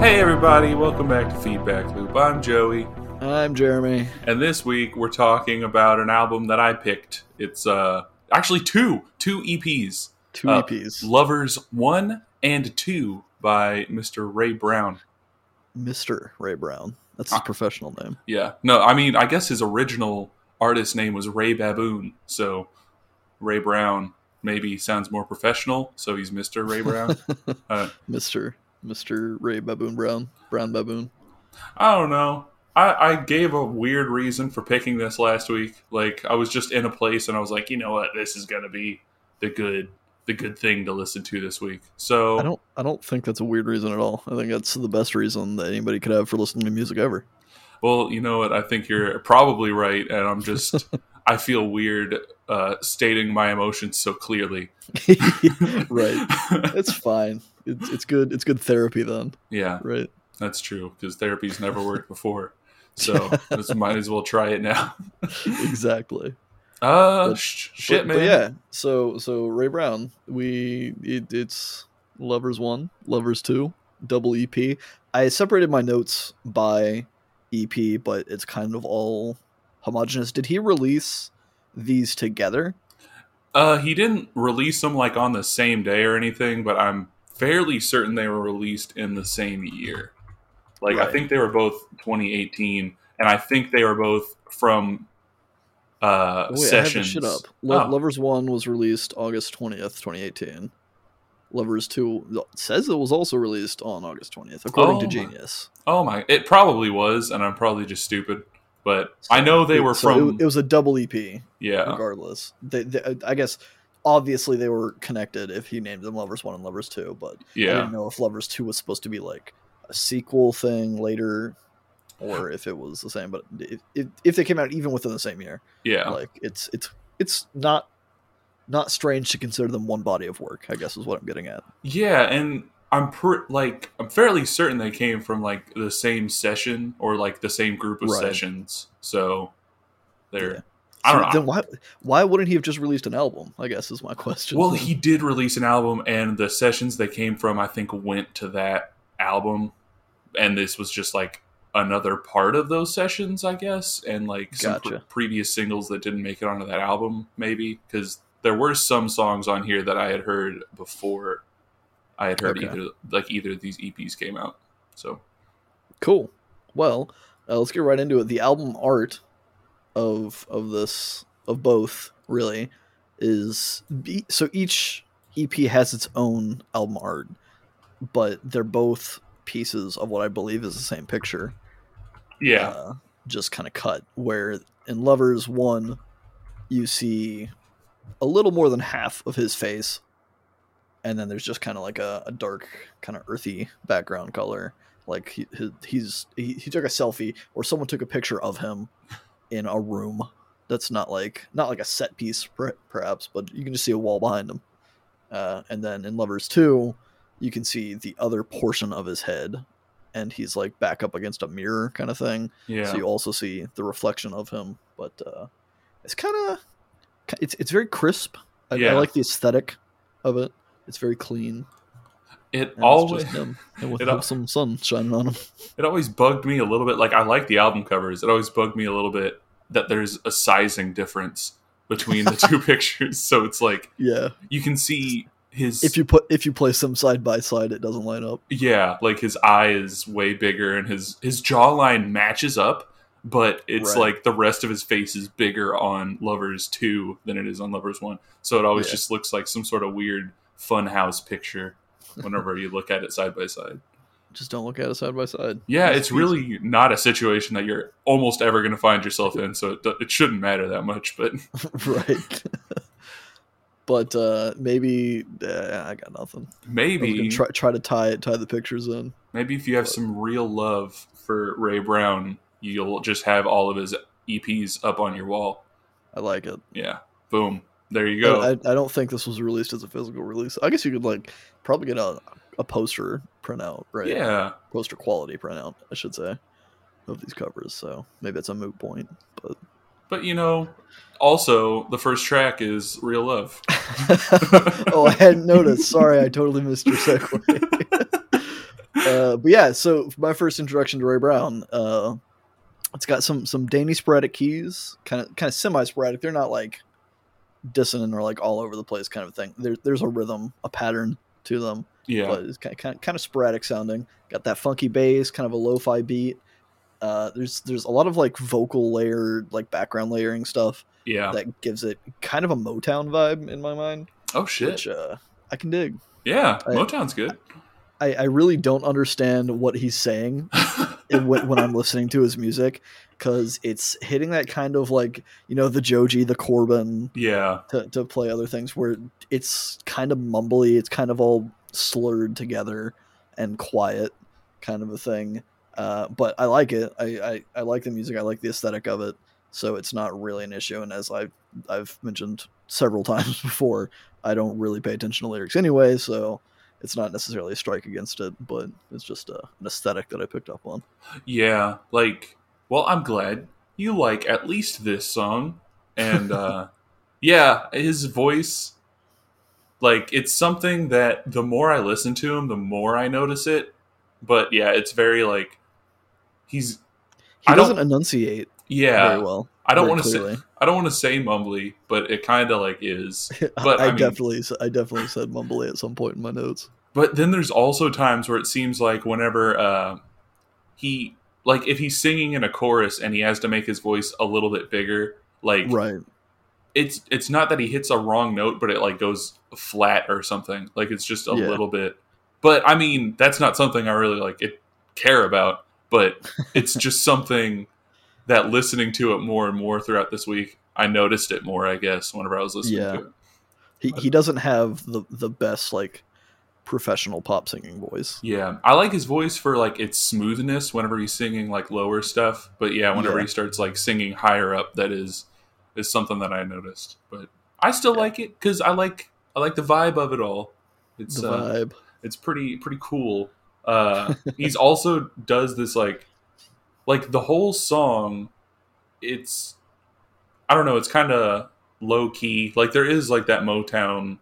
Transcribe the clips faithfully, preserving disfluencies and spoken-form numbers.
Hey everybody, welcome back to Feedback Loop. I'm Joey. I'm Jeremy. And this week we're talking about an album that I picked. It's uh, actually two, two E Ps. Two uh, E Ps. Lovers one and two by Mister Ray Brown. Mister Ray Brown. That's his ah. professional name. Yeah. No, I mean, I guess his original artist name was Ray Baboon. So Ray Brown maybe sounds more professional. So he's Mister Ray Brown. uh, Mister Mister Ray Baboon Brown. Brown Baboon. I don't know. I, I gave a weird reason for picking this last week. Like, I was just in a place and I was like, you know what? This is going to be the good the good thing to listen to this week. So I don't I don't think that's a weird reason at all. I think that's the best reason that anybody could have for listening to music ever. Well, you know what? I think you're probably right. And I'm just, I feel weird uh, stating my emotions so clearly. Right. It's fine. It's, it's good. It's good therapy then. Yeah. Right. That's true. Because therapy's never worked before. So might as well try it now. Exactly. Uh, but, sh- shit, but, man. But yeah. So, so Ray Brown, we, it, it's Lovers one, Lovers two, double E P. I separated my notes by E P, but it's kind of all homogenous. Did he release these together? Uh, he didn't release them like on the same day or anything, but I'm fairly certain they were released in the same year. Like, right. I think they were both twenty eighteen, and I think they were both from uh, Wait, sessions. I had this shit up. Lo- oh. Lovers one was released August twentieth, twenty eighteen. Lovers two says it was also released on August twentieth, according oh to Genius. My. Oh my, it probably was, and I'm probably just stupid, but so, I know they were so from... It, it was a double E P, yeah. Regardless. They, they, I guess... Obviously, they were connected if he named them Lovers one and Lovers two, but yeah. I didn't know if Lovers two was supposed to be like a sequel thing later or if it was the same, but if, if, if they came out even within the same year, yeah, like it's it's it's not not strange to consider them one body of work, I guess is what I'm getting at. Yeah, and I'm per- like I'm fairly certain they came from like the same session or like the same group of right. sessions, so they're... Yeah. I don't know. Then why, why wouldn't he have just released an album, I guess is my question. Well, he did release an album, and the sessions they came from, I think, went to that album. And this was just like another part of those sessions, I guess. And like some gotcha. pre- previous singles that didn't make it onto that album, maybe. Because there were some songs on here that I had heard before I had heard okay. either like either of these E Ps came out. So cool. Well, uh, let's get right into it. The album art... Of of this of both really is be, so each E P has its own album art, but they're both pieces of what I believe is the same picture. Yeah, uh, just kind of cut. Where in Lovers one, you see a little more than half of his face, and then there's just kind of like a, a dark, kind of earthy background color. Like he his, he's he, he took a selfie, or someone took a picture of him. In a room that's not like not like a set piece perhaps, but you can just see a wall behind him. Uh, and then in Lovers two, you can see the other portion of his head, and he's like back up against a mirror kind of thing. Yeah. So you also see the reflection of him, but uh, it's kind of it's it's very crisp. I, yeah. I like the aesthetic of it. It's very clean. It and always him, and with it, some sun shining on him. It always bugged me a little bit. Like, I like the album covers. It always bugged me a little bit that there's a sizing difference between the two pictures. So it's like, yeah, you can see his if you put if you place them side by side, it doesn't line up. Yeah, like his eye is way bigger and his his jawline matches up, but it's right. like the rest of his face is bigger on Lovers two than it is on Lovers one. So it always yeah. just looks like some sort of weird funhouse picture. Whenever you look at it side by side, just don't look at it side by side. Yeah, it's really not a situation that you're almost ever going to find yourself in, so it, it shouldn't matter that much. But right, but uh, maybe uh, I got nothing. Maybe try try to tie it tie the pictures in. Maybe if you have but. some real love for Ray Brown, you'll just have all of his E Ps up on your wall. I like it. Yeah, boom. There you go. I, I don't think this was released as a physical release. I guess you could like probably get a, a poster printout, right? Yeah, poster quality printout, I should say, of these covers. So maybe that's a moot point. But but you know, also the first track is "Real Love." Oh, I hadn't noticed. Sorry, I totally missed your segue. Uh, but yeah, so my first introduction to Ray Brown, uh, it's got some some dainty sporadic keys, kind of kind of semi sporadic. They're not like dissonant or like all over the place kind of thing. There, there's a rhythm, a pattern to them. Yeah, but it's kind of, kind of kind of sporadic sounding. Got that funky bass, kind of a lo-fi beat. Uh, there's there's a lot of like vocal layered, like background layering stuff. Yeah, that gives it kind of a Motown vibe in my mind. Oh shit, which, uh, I can dig. Yeah, I, Motown's good. I, I really don't understand what he's saying when, when I'm listening to his music, because it's hitting that kind of like, you know, the Joji, the Corbin, yeah, to, to play other things where it's kind of mumbly, it's kind of all slurred together and quiet, kind of a thing. Uh, but I like it. I, I, I like the music. I like the aesthetic of it. So it's not really an issue. And as I've, I've mentioned several times before, I don't really pay attention to lyrics anyway, so it's not necessarily a strike against it, but it's just a, an aesthetic that I picked up on. Yeah, like, well, I'm glad you like at least this song. And uh, yeah, his voice, like, it's something that the more I listen to him, the more I notice it. But yeah, it's very like, he's... He I doesn't don't, enunciate yeah, very well. I don't want to say I don't want to say mumbly, but it kind of like is. But I, I mean, definitely I definitely said mumbly at some point in my notes. But then there's also times where it seems like whenever uh, he like if he's singing in a chorus and he has to make his voice a little bit bigger, like right. It's it's not that he hits a wrong note, but it like goes flat or something. Like it's just a yeah. little bit. But I mean, that's not something I really like it, care about, but it's just something that listening to it more and more throughout this week, I noticed it more, I guess, whenever I was listening yeah. to it. He he doesn't have the, the best, like, professional pop singing voice. Yeah. I like his voice for, like, its smoothness whenever he's singing, like, lower stuff. But, yeah, whenever yeah. he starts, like, singing higher up, that is is something that I noticed. But I still yeah. like it because I like I like the vibe of it all. It's the vibe. Uh, it's pretty pretty cool. Uh, he's also does this, like... Like, the whole song, it's, I don't know, it's kind of low-key. Like, there is, like, that Motown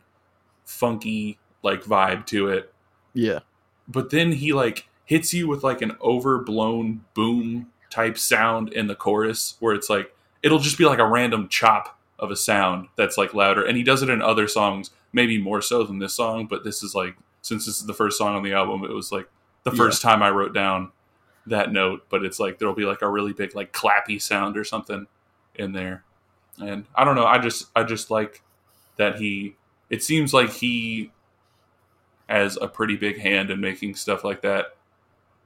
funky, like, vibe to it. Yeah. But then he, like, hits you with, like, an overblown boom-type sound in the chorus where it's, like, it'll just be, like, a random chop of a sound that's, like, louder. And he does it in other songs, maybe more so than this song. But this is, like, since this is the first song on the album, it was, like, the yeah. first time I wrote down that note, but it's like there'll be like a really big like clappy sound or something in there. And I don't know, I just I just like that he it seems like he has a pretty big hand in making stuff like that,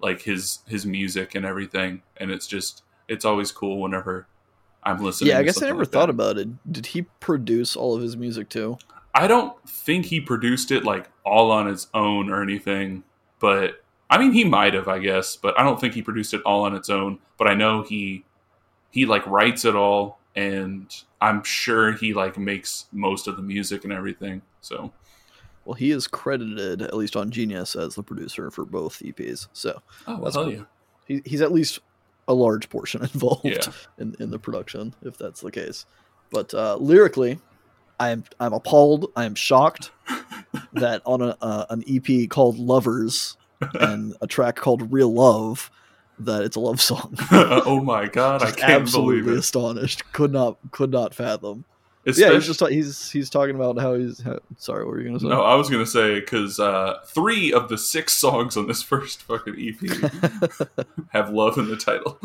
like his his music and everything. And it's just it's always cool whenever I'm listening. Yeah, I guess I never like thought that. about it. Did he produce all of his music too? I don't think he produced it like all on his own or anything, but I mean, he might have, I guess, but I don't think he produced it all on its own. But I know he, he like, writes it all, and I'm sure he, like, makes most of the music and everything, so. Well, he is credited, at least on Genius, as the producer for both E Ps, so. Oh, that's cool. Yeah. He, he's at least a large portion involved yeah. in, in the production, if that's the case. But uh, lyrically, I'm, I'm appalled, I'm shocked that on a, uh, an E P called Lovers... and a track called Real Love, that it's a love song. Oh my god, I can't believe it. Astonished. Could not could not fathom. Especially, yeah, he's just he's he's talking about how he's how, sorry, what were you going to say? No, I was going to say cuz uh, three of the six songs on this first fucking E P have love in the title.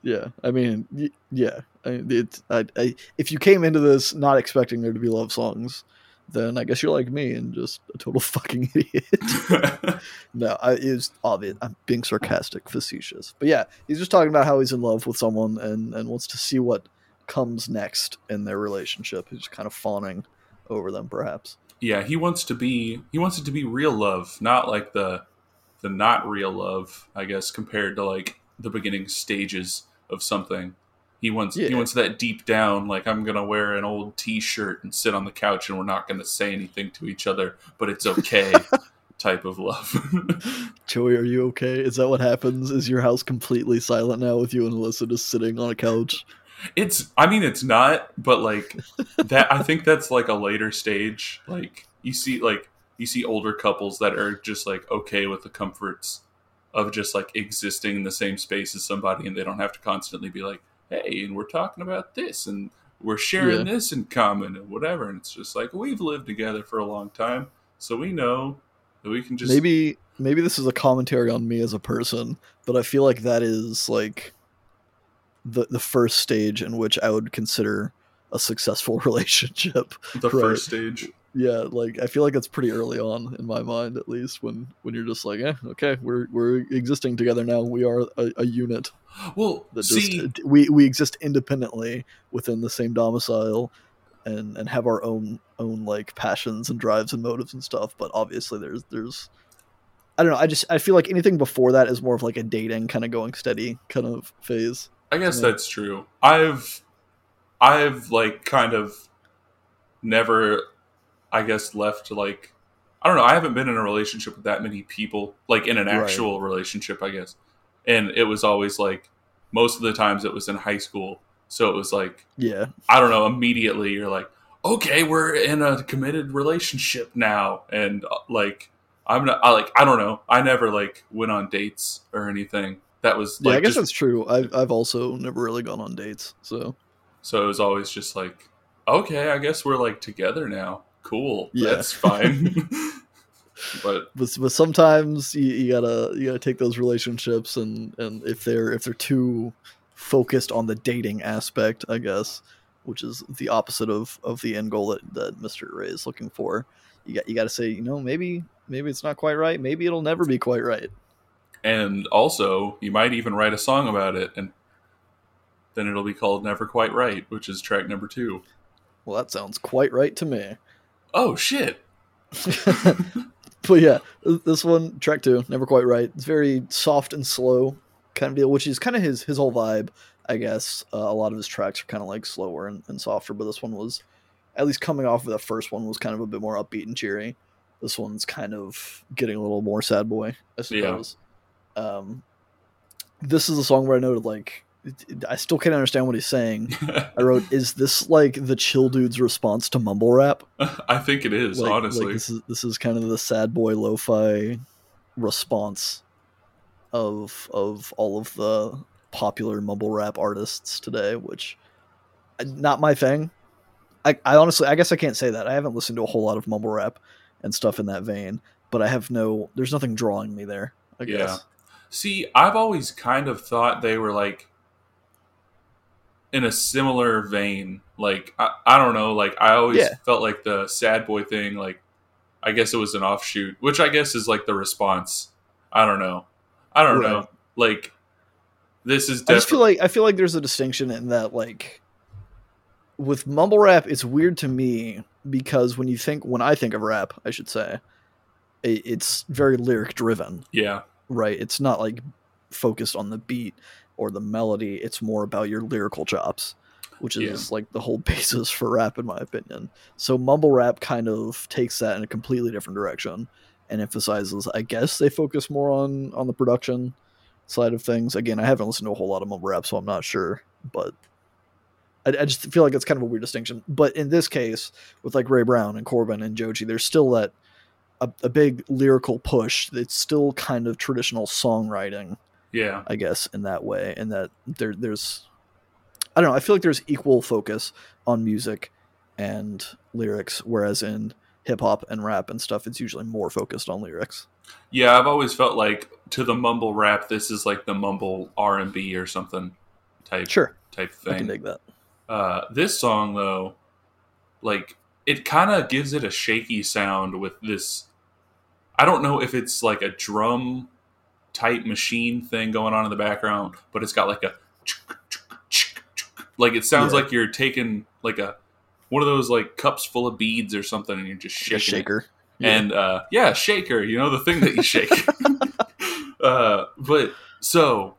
Yeah, I mean, yeah. I mean, it's I, I if you came into this not expecting there to be love songs, then I guess you're like me and just a total fucking idiot. No, I, it's obvious. I'm being sarcastic, facetious. But yeah, he's just talking about how he's in love with someone and, and wants to see what comes next in their relationship. He's just kind of fawning over them, perhaps. Yeah, he wants to be. He wants it to be real love, not like the the not real love, I guess, compared to like the beginning stages of something. He wants yeah. he wants that deep down, like, I'm going to wear an old t-shirt and sit on the couch and we're not going to say anything to each other, but it's okay type of love. Joey, are you okay? Is that what happens? Is your house completely silent now with you and Alyssa just sitting on a couch? It's, I mean, it's not, but, like, that. I think that's, like, a later stage. Like, you see, like, you see older couples that are just, like, okay with the comforts of just like existing in the same space as somebody, and they don't have to constantly be like, hey, and we're talking about this, and we're sharing yeah. this in common and whatever. And it's just like, we've lived together for a long time, so we know that we can just maybe maybe this is a commentary on me as a person, but I feel like that is like the the first stage in which I would consider a successful relationship. The right? first stage. Yeah, like I feel like it's pretty early on in my mind, at least when, when you're just like, eh, okay, we're we're existing together now. We are a, a unit. Well, that just, see, we we exist independently within the same domicile, and, and have our own own like passions and drives and motives and stuff. But obviously, there's there's, I don't know. I just I feel like anything before that is more of like a dating kind of going steady kind of phase. I guess yeah. that's true. I've I've like kind of never, I guess, left like, I don't know. I haven't been in a relationship with that many people, like in an actual right. relationship, I guess. And it was always like, most of the times it was in high school. So it was like, yeah, I don't know. Immediately you're like, okay, we're in a committed relationship now. And like, I'm not, I like, I don't know. I never like went on dates or anything. That was like, yeah, I guess just, that's true. I've, I've also never really gone on dates. So, so it was always just like, okay, I guess we're like together now. Cool. Yeah. That's fine. but, but but sometimes you, you gotta you gotta take those relationships, and, and if they're if they're too focused on the dating aspect, I guess, which is the opposite of, of the end goal that, that Mister Ray is looking for, you got you gotta say, you know, maybe maybe it's not quite right, maybe it'll never be quite right. And also, you might even write a song about it, and then it'll be called Never Quite Right, which is track number two. Well, that sounds quite right to me. Oh, shit. But yeah, this one, track two, Never Quite Right. It's very soft and slow kind of deal, which is kind of his, his whole vibe, I guess. Uh, a lot of his tracks are kind of like slower and, and softer, but this one was, at least coming off of the first one, was kind of a bit more upbeat and cheery. This one's kind of getting a little more sad boy, I suppose. Yeah. Um, this is a song where I noted, like, I still can't understand what he's saying. I wrote, is this like the chill dude's response to mumble rap? I think it is, like, honestly. Like this is this is kind of the sad boy lo-fi response of of all of the popular mumble rap artists today, which not my thing. I, I honestly, I guess I can't say that. I haven't listened to a whole lot of mumble rap and stuff in that vein, but I have no, there's nothing drawing me there, I yeah. guess. See, I've always kind of thought they were like, in a similar vein, like I, I don't know, like I always yeah. felt like the sad boy thing, like I guess it was an offshoot, which I guess is like the response. I don't know, I don't right. know. Like this is. Def- I just feel like I feel like there's a distinction in that, like with mumble rap, it's weird to me because when you think when I think of rap, I should say, it, it's very lyric driven. Yeah, right. It's not like focused on the beat or the melody, it's more about your lyrical chops, which is yeah. like the whole basis for rap, in my opinion. So mumble rap kind of takes that in a completely different direction and emphasizes, I guess they focus more on, on the production side of things. Again, I haven't listened to a whole lot of mumble rap, so I'm not sure, but I, I just feel like it's kind of a weird distinction. But in this case, with like Ray Brown and Corbin and Joji, there's still that a, a big lyrical push. It's still kind of traditional songwriting. Yeah, I guess in that way, and that there, there's, I don't know. I feel like there's equal focus on music and lyrics, whereas in hip hop and rap and stuff, it's usually more focused on lyrics. Yeah, I've always felt like to the mumble rap, this is like the mumble R and B or something type sure. type thing. I can dig that. Uh, this song though, like it kind of gives it a shaky sound with this. I don't know if it's like a drum type machine thing going on in the background, but it's got like a like it sounds yeah. like you're taking like a one of those like cups full of beads or something and you're just shaking a shaker it. Yeah. and uh yeah shaker, you know, the thing that you shake. uh but so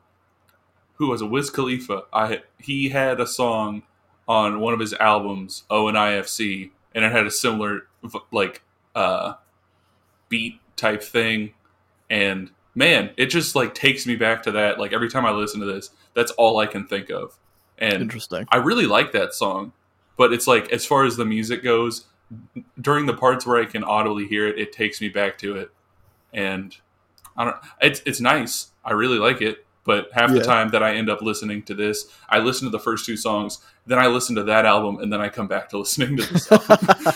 who was a Wiz Khalifa, I he had a song on one of his albums, O N I F C, and it had a similar like uh beat type thing, and man, it just like takes me back to that. Like every time I listen to this, that's all I can think of. And interesting. I really like that song, but it's like as far as the music goes, during the parts where I can audibly hear it, it takes me back to it. And I don't. It's it's nice. I really like it. But half yeah. the time that I end up listening to this, I listen to the first two songs, then I listen to that album, and then I come back to listening to this album.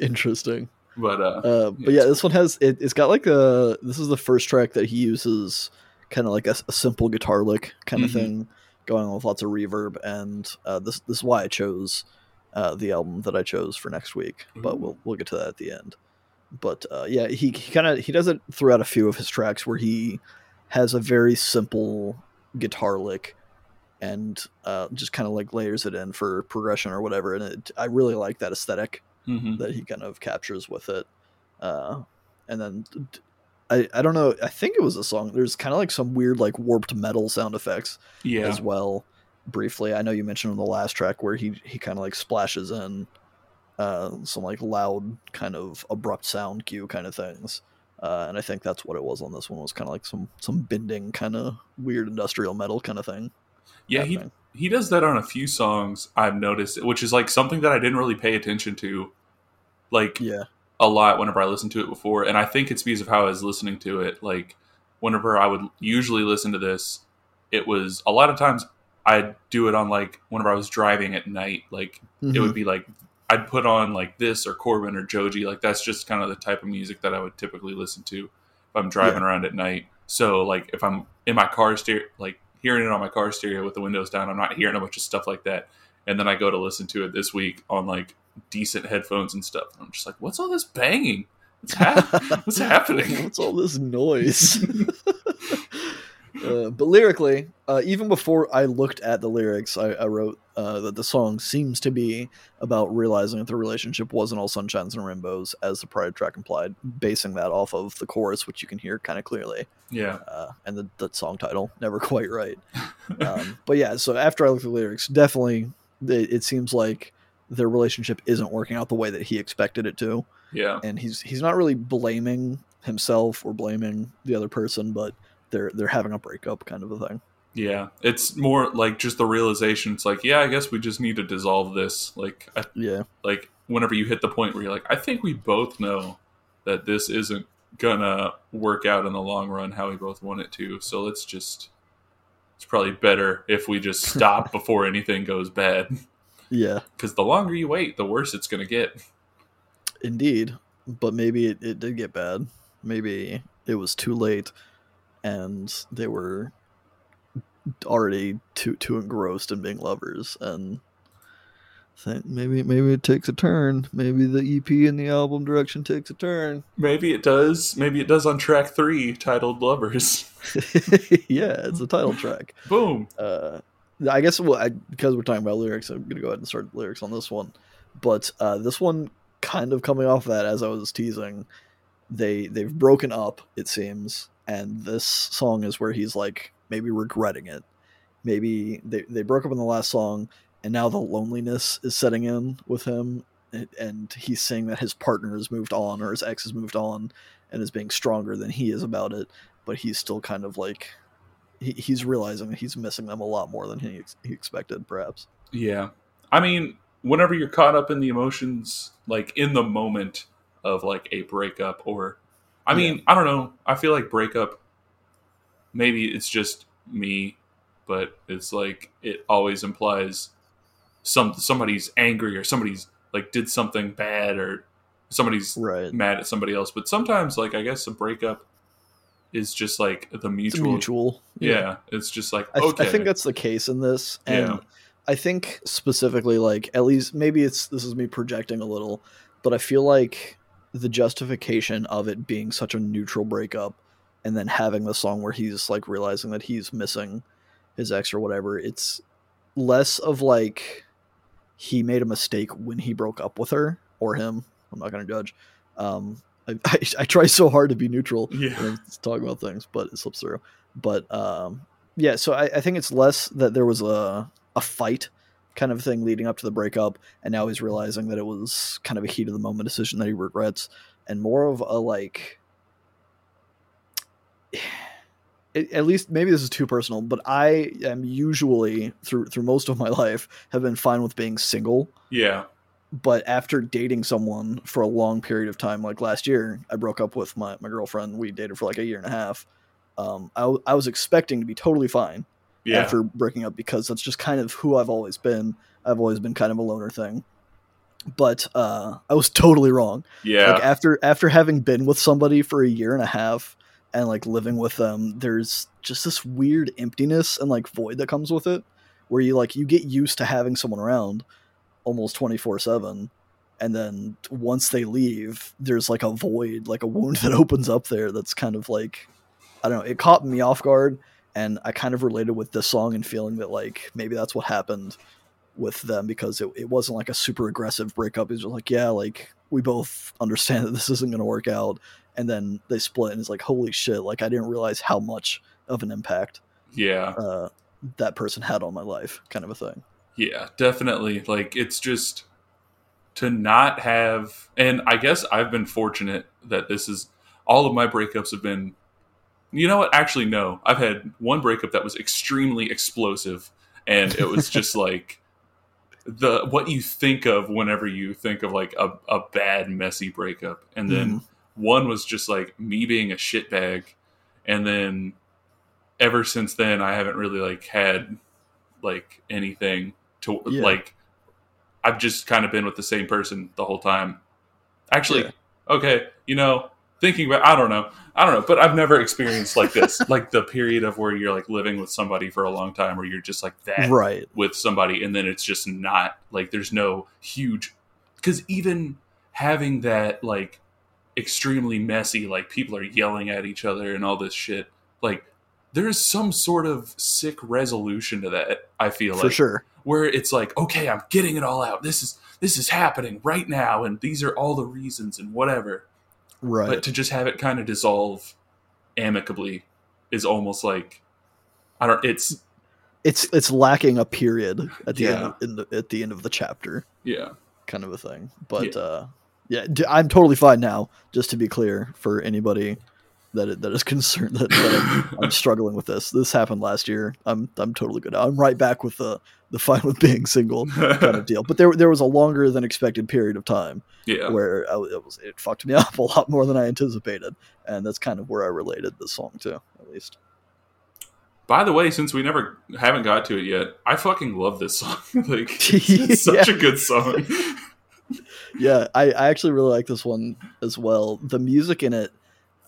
Interesting. But uh, uh but yeah, this one has it, it's got like a this is the first track that he uses kind of like a, a simple guitar lick kind of mm-hmm. thing going on with lots of reverb, and uh, this this is why I chose uh, the album that I chose for next week. Mm-hmm. But we'll we'll get to that at the end. But uh, yeah, he, he kind of he does it throughout a few of his tracks where he has a very simple guitar lick and uh, just kind of like layers it in for progression or whatever. And it, I really like that aesthetic. Mm-hmm. That he kind of captures with it. Uh, and then I, I don't know. I think it was a song. There's kind of like some weird, like warped metal sound effects yeah. as well. Briefly. I know you mentioned on the last track where he, he kind of like splashes in uh, some like loud kind of abrupt sound cue kind of things. Uh, and I think that's what it was on this one. It was kind of like some, some bending kind of weird industrial metal kind of thing. Yeah. He, thing. he does that on a few songs I've noticed, which is like something that I didn't really pay attention to. Like yeah. a lot whenever I listened to it before. And I think it's because of how I was listening to it. Like whenever I would usually listen to this, it was a lot of times I'd do it on like whenever I was driving at night, like mm-hmm. it would be like, I'd put on like this or Corbin or Joji. Like that's just kind of the type of music that I would typically listen to if I'm driving yeah. around at night. So like if I'm in my car stereo, like hearing it on my car stereo with the windows down, I'm not hearing a bunch of stuff like that. And then I go to listen to it this week on like decent headphones and stuff. And I'm just like, what's all this banging? What's, ha- what's happening? What's all this noise? uh, but lyrically, uh, even before I looked at the lyrics, I, I wrote uh, that the song seems to be about realizing that the relationship wasn't all sunshines and rainbows, as the prior track implied, basing that off of the chorus, which you can hear kind of clearly. Yeah. Uh, and the, the song title, never quite right. um, but yeah, so after I looked at the lyrics, definitely it, it seems like their relationship isn't working out the way that he expected it to. Yeah. And he's he's not really blaming himself or blaming the other person, but they're they're having a breakup kind of a thing. Yeah. It's more like just the realization. It's like, yeah, I guess we just need to dissolve this. Like, I, yeah. Like whenever you hit the point where you're like, I think we both know that this isn't gonna work out in the long run how we both want it to. So let's just, it's probably better if we just stop before anything goes bad. Yeah, because the longer you wait, the worse it's going to get. Indeed, but maybe it, it did get bad. Maybe it was too late, and they were already too too engrossed in being lovers. And maybe maybe it takes a turn. Maybe the E P and the album direction takes a turn. Maybe it does. Maybe it does on track three, titled "Lovers." Yeah, it's a title track. Boom. Uh, I guess well, I, because we're talking about lyrics, I'm going to go ahead and start lyrics on this one. But uh, this one, kind of coming off that, as I was teasing, they, they've broken up, it seems. And this song is where he's like, maybe regretting it. Maybe they, they broke up in the last song, and now the loneliness is setting in with him. And, and he's saying that his partner has moved on, or his ex has moved on, and is being stronger than he is about it. But he's still kind of like... he's realizing he's missing them a lot more than he ex- he expected, perhaps. Yeah. I mean, whenever you're caught up in the emotions, like in the moment of like a breakup or, I yeah. mean, I don't know. I feel like breakup, maybe it's just me, but it's like, it always implies some, somebody's angry or somebody's like did something bad or somebody's right. mad at somebody else. But sometimes like, I guess a breakup, is just like the mutual, mutual. Yeah. yeah. It's just like, okay. I, th- I think that's the case in this. And yeah. I think specifically like, at least maybe it's, this is me projecting a little, but I feel like the justification of it being such a neutral breakup and then having the song where he's like realizing that he's missing his ex or whatever. It's less of like, he made a mistake when he broke up with her or him. I'm not going to judge. Um, I, I, I try so hard to be neutral yeah. when I'm talking about things, but it slips through. But um, yeah, so I, I think it's less that there was a a fight kind of thing leading up to the breakup, and now he's realizing that it was kind of a heat of the moment decision that he regrets, and more of a like, it, at least maybe this is too personal, but I am usually through through most of my life have been fine with being single. Yeah. But after dating someone for a long period of time, like last year, I broke up with my, my girlfriend. We dated for like a year and a half. Um, I, I was expecting to be totally fine yeah. after breaking up, because that's just kind of who I've always been. I've always been kind of a loner thing. But uh, I was totally wrong. Yeah. Like after after having been with somebody for a year and a half and like living with them, there's just this weird emptiness and like void that comes with it, where you like you get used to having someone around almost twenty-four seven, and then once they leave, there's like a void, like a wound that opens up there. That's kind of like, I don't know, it caught me off guard, and I kind of related with this song and feeling that like maybe that's what happened with them, because it, it wasn't like a super aggressive breakup. It's just like, yeah, like we both understand that this isn't going to work out. And then they split, and it's like, holy shit, like I didn't realize how much of an impact yeah uh, that person had on my life, kind of a thing. Yeah, definitely. Like it's just to not have, and I guess I've been fortunate that this is, all of my breakups have been, you know what? Actually, no, I've had one breakup that was extremely explosive, and it was just like, the what you think of whenever you think of like a, a bad, messy breakup. And then mm. one was just like me being a shitbag. And then ever since then, I haven't really like had like anything to yeah. like, I've just kind of been with the same person the whole time. Actually, yeah. okay. You know, thinking about, I don't know, I don't know, but I've never experienced like this, like the period of where you're like living with somebody for a long time, where you're just like that right. with somebody. And then it's just not like, there's no huge, because even having that like extremely messy, like people are yelling at each other and all this shit, like there is some sort of sick resolution to that. I feel like, for sure, where it's like, okay, I'm getting it all out. This is, this is happening right now. And these are all the reasons and whatever. Right. But to just have it kind of dissolve amicably is almost like, I don't, it's, it's, it's lacking a period at the yeah. end of, in the, at the end of the chapter. Yeah. Kind of a thing. But yeah. uh, yeah, I'm totally fine now, just to be clear for anybody that that is concerned that, that I'm, I'm struggling with this. This happened last year. I'm I'm totally good. I'm right back with the the fine with being single kind of deal. But there there was a longer than expected period of time yeah. where I, it was it fucked me up a lot more than I anticipated, and that's kind of where I related this song to, at least. By the way, since we never haven't got to it yet, I fucking love this song. Like it's, it's such yeah. a good song. yeah, I, I actually really like this one as well. The music in it.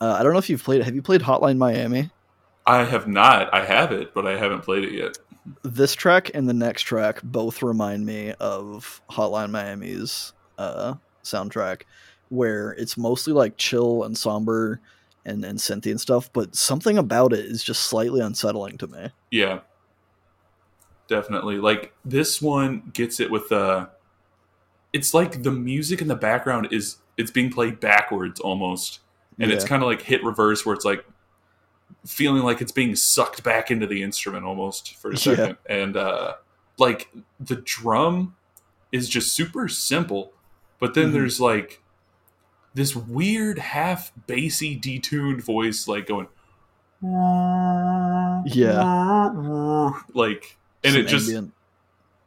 Uh, I don't know if you've played it. Have you played Hotline Miami? I have not. I have it, but I haven't played it yet. This track and the next track both remind me of Hotline Miami's uh, soundtrack, where it's mostly like chill and somber and, and synthy and stuff, but something about it is just slightly unsettling to me. Yeah, definitely. Like this one gets it with the... Uh, it's like the music in the background is it's being played backwards almost. And yeah. it's kind of like hit reverse, where it's like feeling like it's being sucked back into the instrument almost for a second. Yeah. And uh, like the drum is just super simple. But then mm-hmm. there's like this weird half bassy detuned voice like going. Yeah. Like and Some it just. Ambient.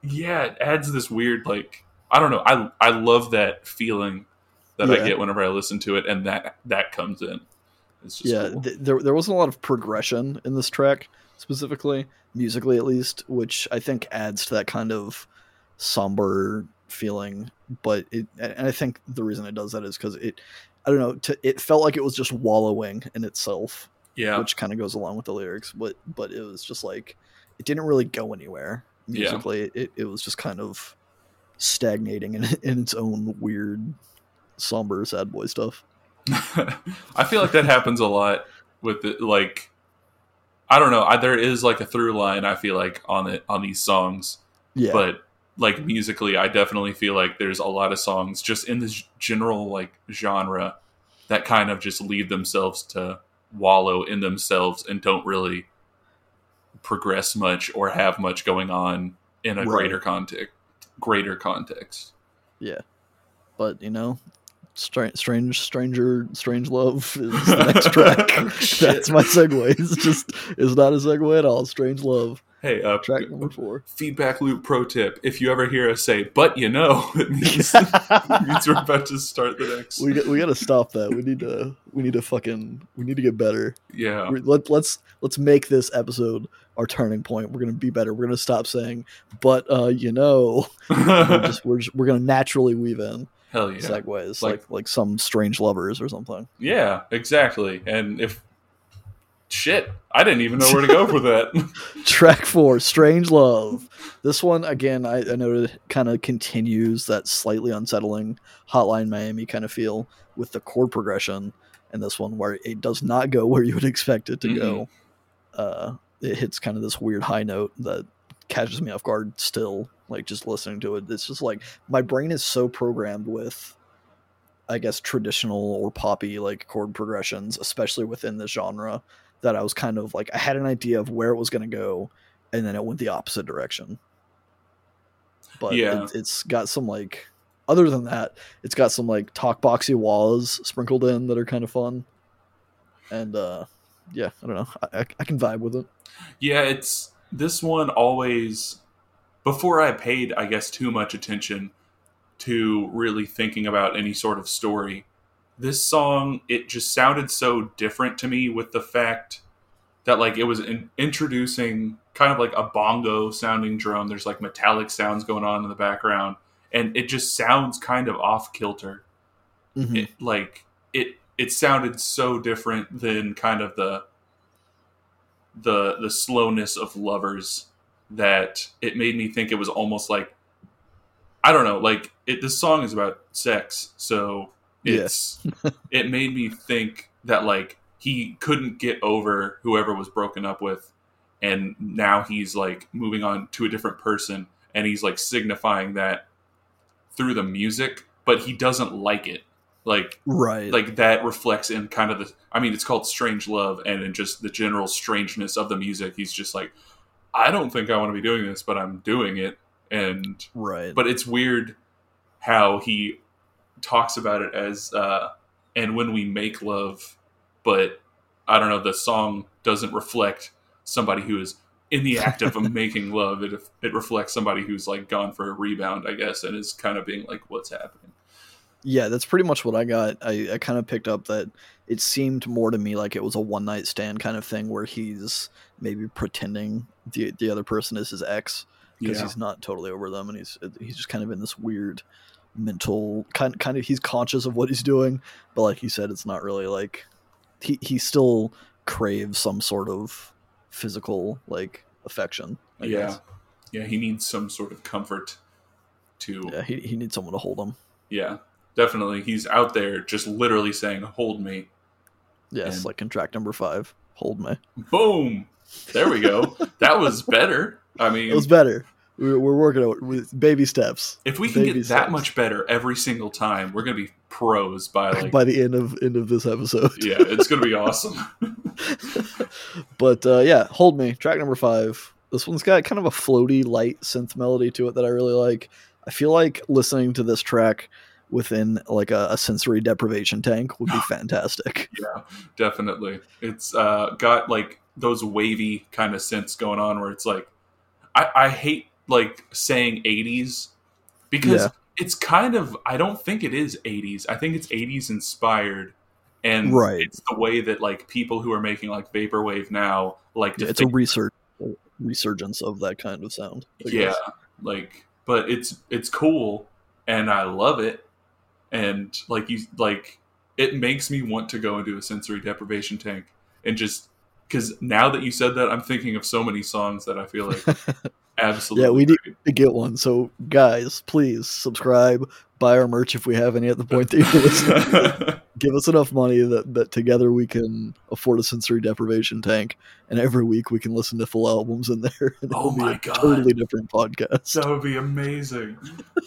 Yeah, it adds this weird like, I don't know. I I love that feeling that yeah. I get whenever I listen to it, and that that comes in. It's just yeah, cool. th- there there wasn't a lot of progression in this track, specifically, musically at least, which I think adds to that kind of somber feeling. But it, and I think the reason it does that is because it, I don't know, to, it felt like it was just wallowing in itself. Yeah, which kind of goes along with the lyrics, but but it was just like it didn't really go anywhere musically. Yeah. It it was just kind of stagnating in, in its own weird. Somber sad boy stuff. I feel like that happens a lot with the, like I don't know I, there is like a through line I feel like on it on these songs yeah but like musically I definitely feel like there's a lot of songs just in this general like genre that kind of just leave themselves to wallow in themselves and don't really progress much or have much going on in a right. greater context greater context yeah But, you know, strange, strange, stranger, strange love is the next track. That's my segue. It's just, it's not a segue at all. Strange love. Hey, uh, track number four. Feedback loop pro tip. If you ever hear us say, but you know, it means, it means we're about to start the next. We got, we got to stop that. We need to, we need to fucking, we need to get better. Yeah. We're, let, let's, let's make this episode our turning point. We're going to be better. We're going to stop saying, but, uh, you know, we're just, we're, we're going to naturally weave in. Hell yeah. Segues, like, like, like some strange lovers or something. Yeah, exactly. And if, Shit, I didn't even know where to go for that. Track four, Strange Love. This one, again, I, I noted kind of continues that slightly unsettling Hotline Miami kind of feel with the chord progression and this one where it does not go where you would expect it to mm-hmm. go. Uh, it hits kind of this weird high note that catches me off guard still, like just listening to it. It's just like my brain is so programmed with, I guess, traditional or poppy like chord progressions, especially within this genre, that I was kind of like, I had an idea of where it was going to go, and then it went the opposite direction. But yeah. it, it's got some, like, other than that, it's got some, like, talk boxy wahs sprinkled in that are kind of fun. And, uh, yeah, I don't know. I, I, I can vibe with it. Yeah, it's, this one always, before I paid, I guess, too much attention to really thinking about any sort of story, this song, it just sounded so different to me with the fact that, like, it was in, introducing kind of like a bongo sounding drum. There's like metallic sounds going on in the background, and it just sounds kind of off kilter. Mm-hmm. It, like it, it sounded so different than kind of the, the, the slowness of Lovers that it made me think it was almost like, I don't know, like it, this song is about sex. So It's yeah. It made me think that, like, he couldn't get over whoever was broken up with, and now he's like moving on to a different person, and he's like signifying that through the music, but he doesn't like it. Like, right. Like that reflects in kind of the, I mean, it's called Strange Love, and in just the general strangeness of the music, he's just like, I don't think I want to be doing this, but I'm doing it. And right. But it's weird how he talks about it as uh and when we make love, but I don't know, the song doesn't reflect somebody who is in the act of making love. It it reflects somebody who's like gone for a rebound, I guess, and is kind of being like, what's happening? Yeah, that's pretty much what I got. I, I kind of picked up that it seemed more to me like it was a one night stand kind of thing where he's maybe pretending the the other person is his ex because yeah. he's not totally over them, and he's he's just kind of in this weird mental kind kind of, he's conscious of what he's doing, but like you said, it's not really like he, he still craves some sort of physical like affection, I yeah guess. Yeah, he needs some sort of comfort to yeah he, he needs someone to hold him. Yeah, definitely. He's out there just literally saying, hold me. Yes, and like in track number five, hold me. Boom, there we go. That was better. I mean, it was better. We're working on it with baby steps. If we can baby get steps. That much better every single time, we're going to be pros by like by the end of end of this episode. Yeah, it's going to be awesome. But uh, yeah, Hold Me, track number five. This one's got kind of a floaty, light synth melody to it that I really like. I feel like listening to this track within like a, a sensory deprivation tank would be fantastic. Yeah, definitely. It's uh, got like those wavy kind of synths going on where it's like, I, I hate like saying eighties because yeah. it's kind of, I don't think it is eighties. I think it's eighties inspired, and right. it's the way that like people who are making like vaporwave now like yeah, it's think- a research resurgence of that kind of sound. I yeah, guess. Like, but it's it's cool and I love it, and like you like it makes me want to go into a sensory deprivation tank and just because now that you said that, I'm thinking of so many songs that I feel like. Absolutely. Yeah, we need to get one. So, guys, please subscribe, buy our merch if we have any at the point that you're listening. Give us enough money that, that together we can afford a sensory deprivation tank, and every week we can listen to full albums in there. And oh my god! Totally different podcast. That would be amazing.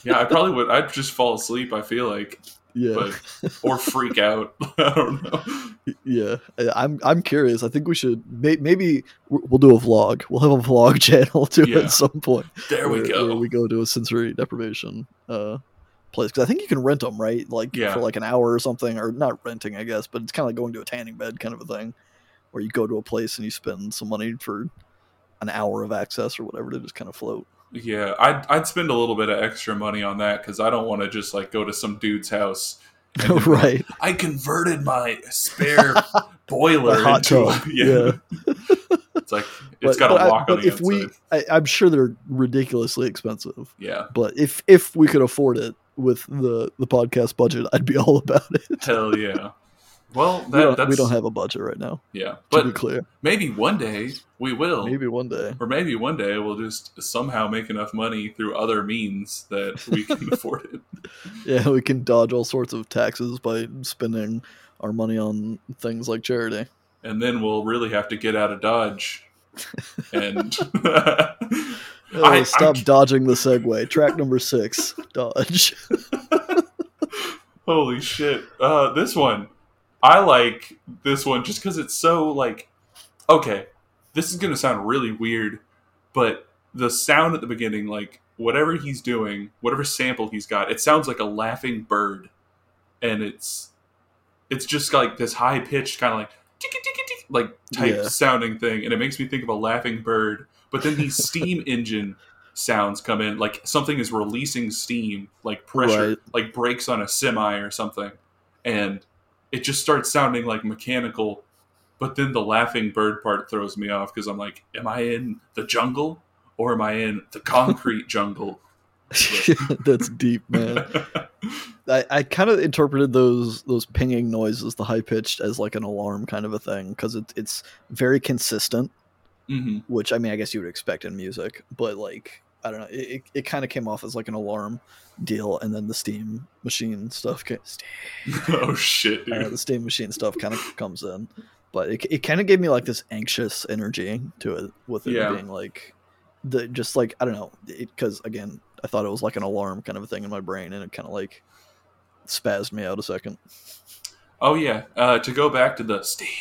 Yeah, I probably would. I'd just fall asleep, I feel like. Yeah. But, or freak out. I don't know. Yeah. I'm I'm curious. I think we should may, maybe we'll do a vlog. We'll have a vlog channel too yeah. at some point. There we where, go. Where we go to a sensory deprivation uh, place. Because I think you can rent them, right? Like yeah. for like an hour or something. Or not renting, I guess. But it's kind of like going to a tanning bed kind of a thing. Where you go to a place and you spend some money for an hour of access or whatever to just kind of float. Yeah, I'd, I'd spend a little bit of extra money on that because I don't want to just like go to some dude's house. And right. I converted my spare boiler my into a, yeah. yeah. It's like it's but, got a lock I, on the if outside. We, I, I'm sure they're ridiculously expensive. Yeah, but if if we could afford it with the, the podcast budget, I'd be all about it. Hell yeah. Well, that, we, don't, that's, we don't have a budget right now. Yeah, but to be clear, maybe one day we will. Maybe one day, or maybe one day we'll just somehow make enough money through other means that we can afford it. Yeah, we can dodge all sorts of taxes by spending our money on things like charity, and then we'll really have to get out of Dodge. And oh, I, stop I... dodging the segue. Track number six, Dodge. Holy shit! Uh, this one. I like this one just because it's so, like, okay, this is going to sound really weird, but the sound at the beginning, like, whatever he's doing, whatever sample he's got, it sounds like a laughing bird. And it's it's just, like, this high-pitched kind of, like, tick-a-tick-a-tick, like, type yeah. sounding thing. And it makes me think of a laughing bird. But then these steam engine sounds come in, like, something is releasing steam, like, pressure, right. like, brakes on a semi or something. And it just starts sounding like mechanical, but then the laughing bird part throws me off because I'm like, am I in the jungle or am I in the concrete jungle? That's deep, man. I, I kind of interpreted those those pinging noises, the high pitched, as like an alarm kind of a thing because it, it's very consistent, mm-hmm. which I mean, I guess you would expect in music, but like, I don't know, it, it kind of came off as like an alarm deal, and then the steam machine stuff came, steam. Oh shit, dude. Uh, the steam machine stuff kind of comes in, but it it kind of gave me like this anxious energy to it, with it yeah. being like the just like I don't know, because again I thought it was like an alarm kind of a thing in my brain, and it kind of like spazzed me out a second. Oh yeah, uh, to go back to the steam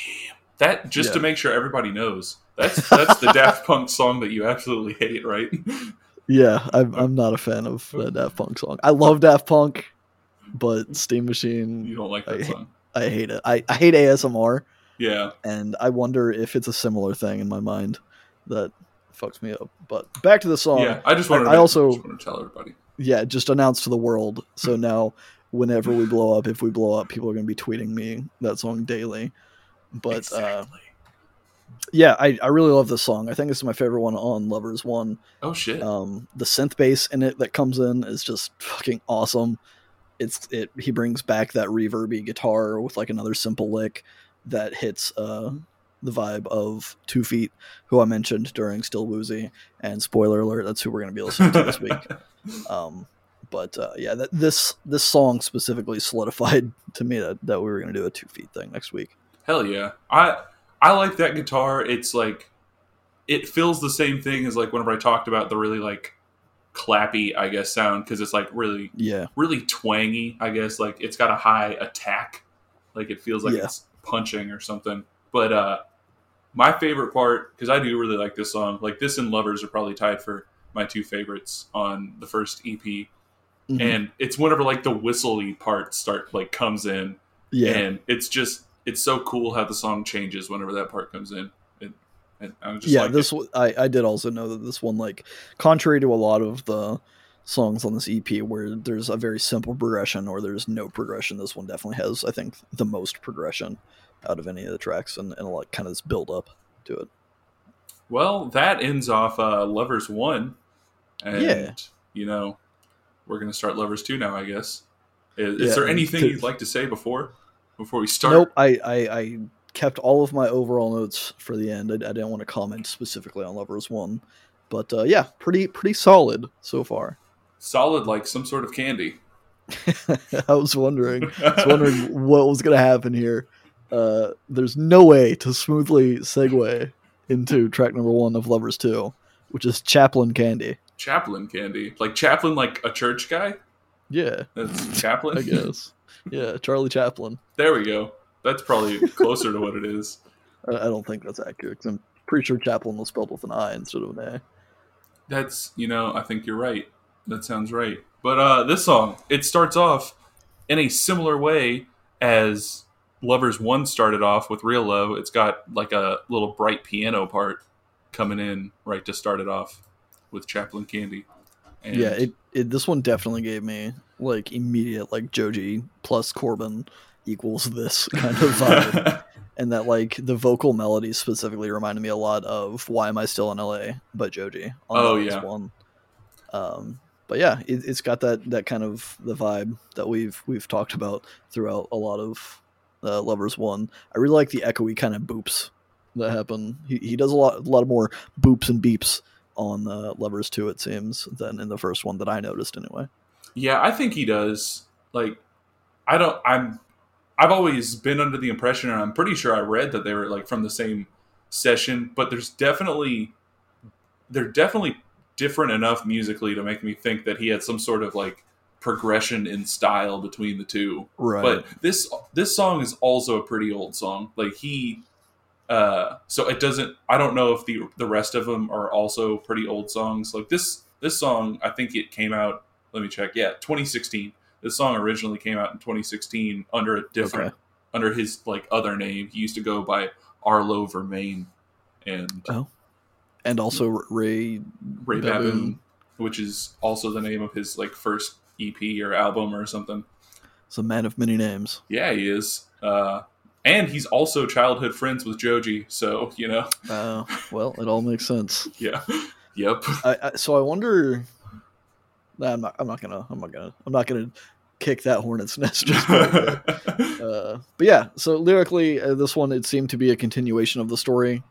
that just yeah. to make sure everybody knows that's that's the Daft Punk song that you absolutely hate, right? Yeah, I'm I'm not a fan of the Daft Punk song. I love Daft Punk, but Steam Machine... You don't like that I, song. I hate it. I, I hate A S M R. Yeah. And I wonder if it's a similar thing in my mind that fucks me up. But back to the song. Yeah, I just wanted, I, to, I also, just wanted to tell everybody. Yeah, just announce to the world. So now, whenever we blow up, if we blow up, people are going to be tweeting me that song daily. But exactly. Uh, yeah, I, I really love this song. I think this is my favorite one on Lovers One. Oh shit! Um, the synth bass in it that comes in is just fucking awesome. It's it. He brings back that reverby guitar with like another simple lick that hits uh the vibe of Two Feet, who I mentioned during Still Woozy. And spoiler alert, that's who we're gonna be listening to this week. Um, but uh, yeah, that, this this song specifically solidified to me that that we were gonna do a Two Feet thing next week. Hell yeah! I. I like that guitar. It's like, it feels the same thing as like whenever I talked about the really like clappy, I guess, sound. Cause it's like really, yeah. really twangy, I guess. Like it's got a high attack. Like it feels like yeah. it's punching or something. But uh, my favorite part, cause I do really like this song. Like this and Lovers are probably tied for my two favorites on the first E P. Mm-hmm. And it's whenever like the whistly part start like comes in yeah. and it's just, it's so cool how the song changes whenever that part comes in. It, it, I just yeah, like this. It. I, I did also know that this one, like, contrary to a lot of the songs on this E P where there's a very simple progression or there's no progression, this one definitely has, I think, the most progression out of any of the tracks and, and a lot kind of this build up to it. Well, that ends off uh, Lovers one. And, yeah. you know, we're going to start Lovers two now, I guess. Is, yeah, is there anything to, you'd like to say before? Before we start? Nope, I, I, I kept all of my overall notes for the end. I, I didn't want to comment specifically on Lovers one. But uh, yeah, pretty pretty solid so far. Solid like some sort of candy. I was wondering. I was wondering what was going to happen here. Uh, there's no way to smoothly segue into track number one of Lovers two, which is Chaplain Candy. Chaplain Candy? Like Chaplain like a church guy? Yeah. That's Chaplain? I guess. Yeah, Charlie Chaplin. There we go. That's probably closer to what it is. I don't think that's accurate, because I'm pretty sure Chaplin was spelled with an I instead of an A. That's, you know, I think you're right. That sounds right. But uh, this song, it starts off in a similar way as Lovers one started off with Real Love. It's got like a little bright piano part. coming in right to start it off with Chaplain Candy. And yeah, it, it this one definitely gave me like immediate like Joji plus Corbin equals this kind of vibe. And that like the vocal melody specifically reminded me a lot of Why Am I Still in L A by Joji. On oh yeah. One. Um, but yeah, it, it's got that, that kind of the vibe that we've, we've talked about throughout a lot of uh, Lovers One. I really like the echoey kind of boops that happen. He he does a lot, a lot more boops and beeps on uh, Lovers Two, it seems, than in the first one that I noticed anyway. Yeah, I think he does. Like, I don't, I'm, I've always been under the impression, and I'm pretty sure I read that they were like from the same session, but there's definitely, they're definitely different enough musically to make me think that he had some sort of like progression in style between the two. Right. But this, this song is also a pretty old song. Like he, uh, so it doesn't, I don't know if the, the rest of them are also pretty old songs. Like this, this song, I think it came out, let me check. Yeah. twenty sixteen. This song originally came out in twenty sixteen under a different, okay. under his like other name. He used to go by Arlo Vermein, and oh, and also Ray Ray Mabin, which is also the name of his like first E P or album or something. It's a man of many names. Yeah, he is, uh, and he's also childhood friends with Joji. So you know, uh, well, it all makes sense. Yeah, yep. I, I, so I wonder. Nah, I'm not. I'm not gonna. I'm not gonna. I'm not gonna kick that hornet's nest. Just uh, but yeah. So lyrically, uh, this one it seemed to be a continuation of the story.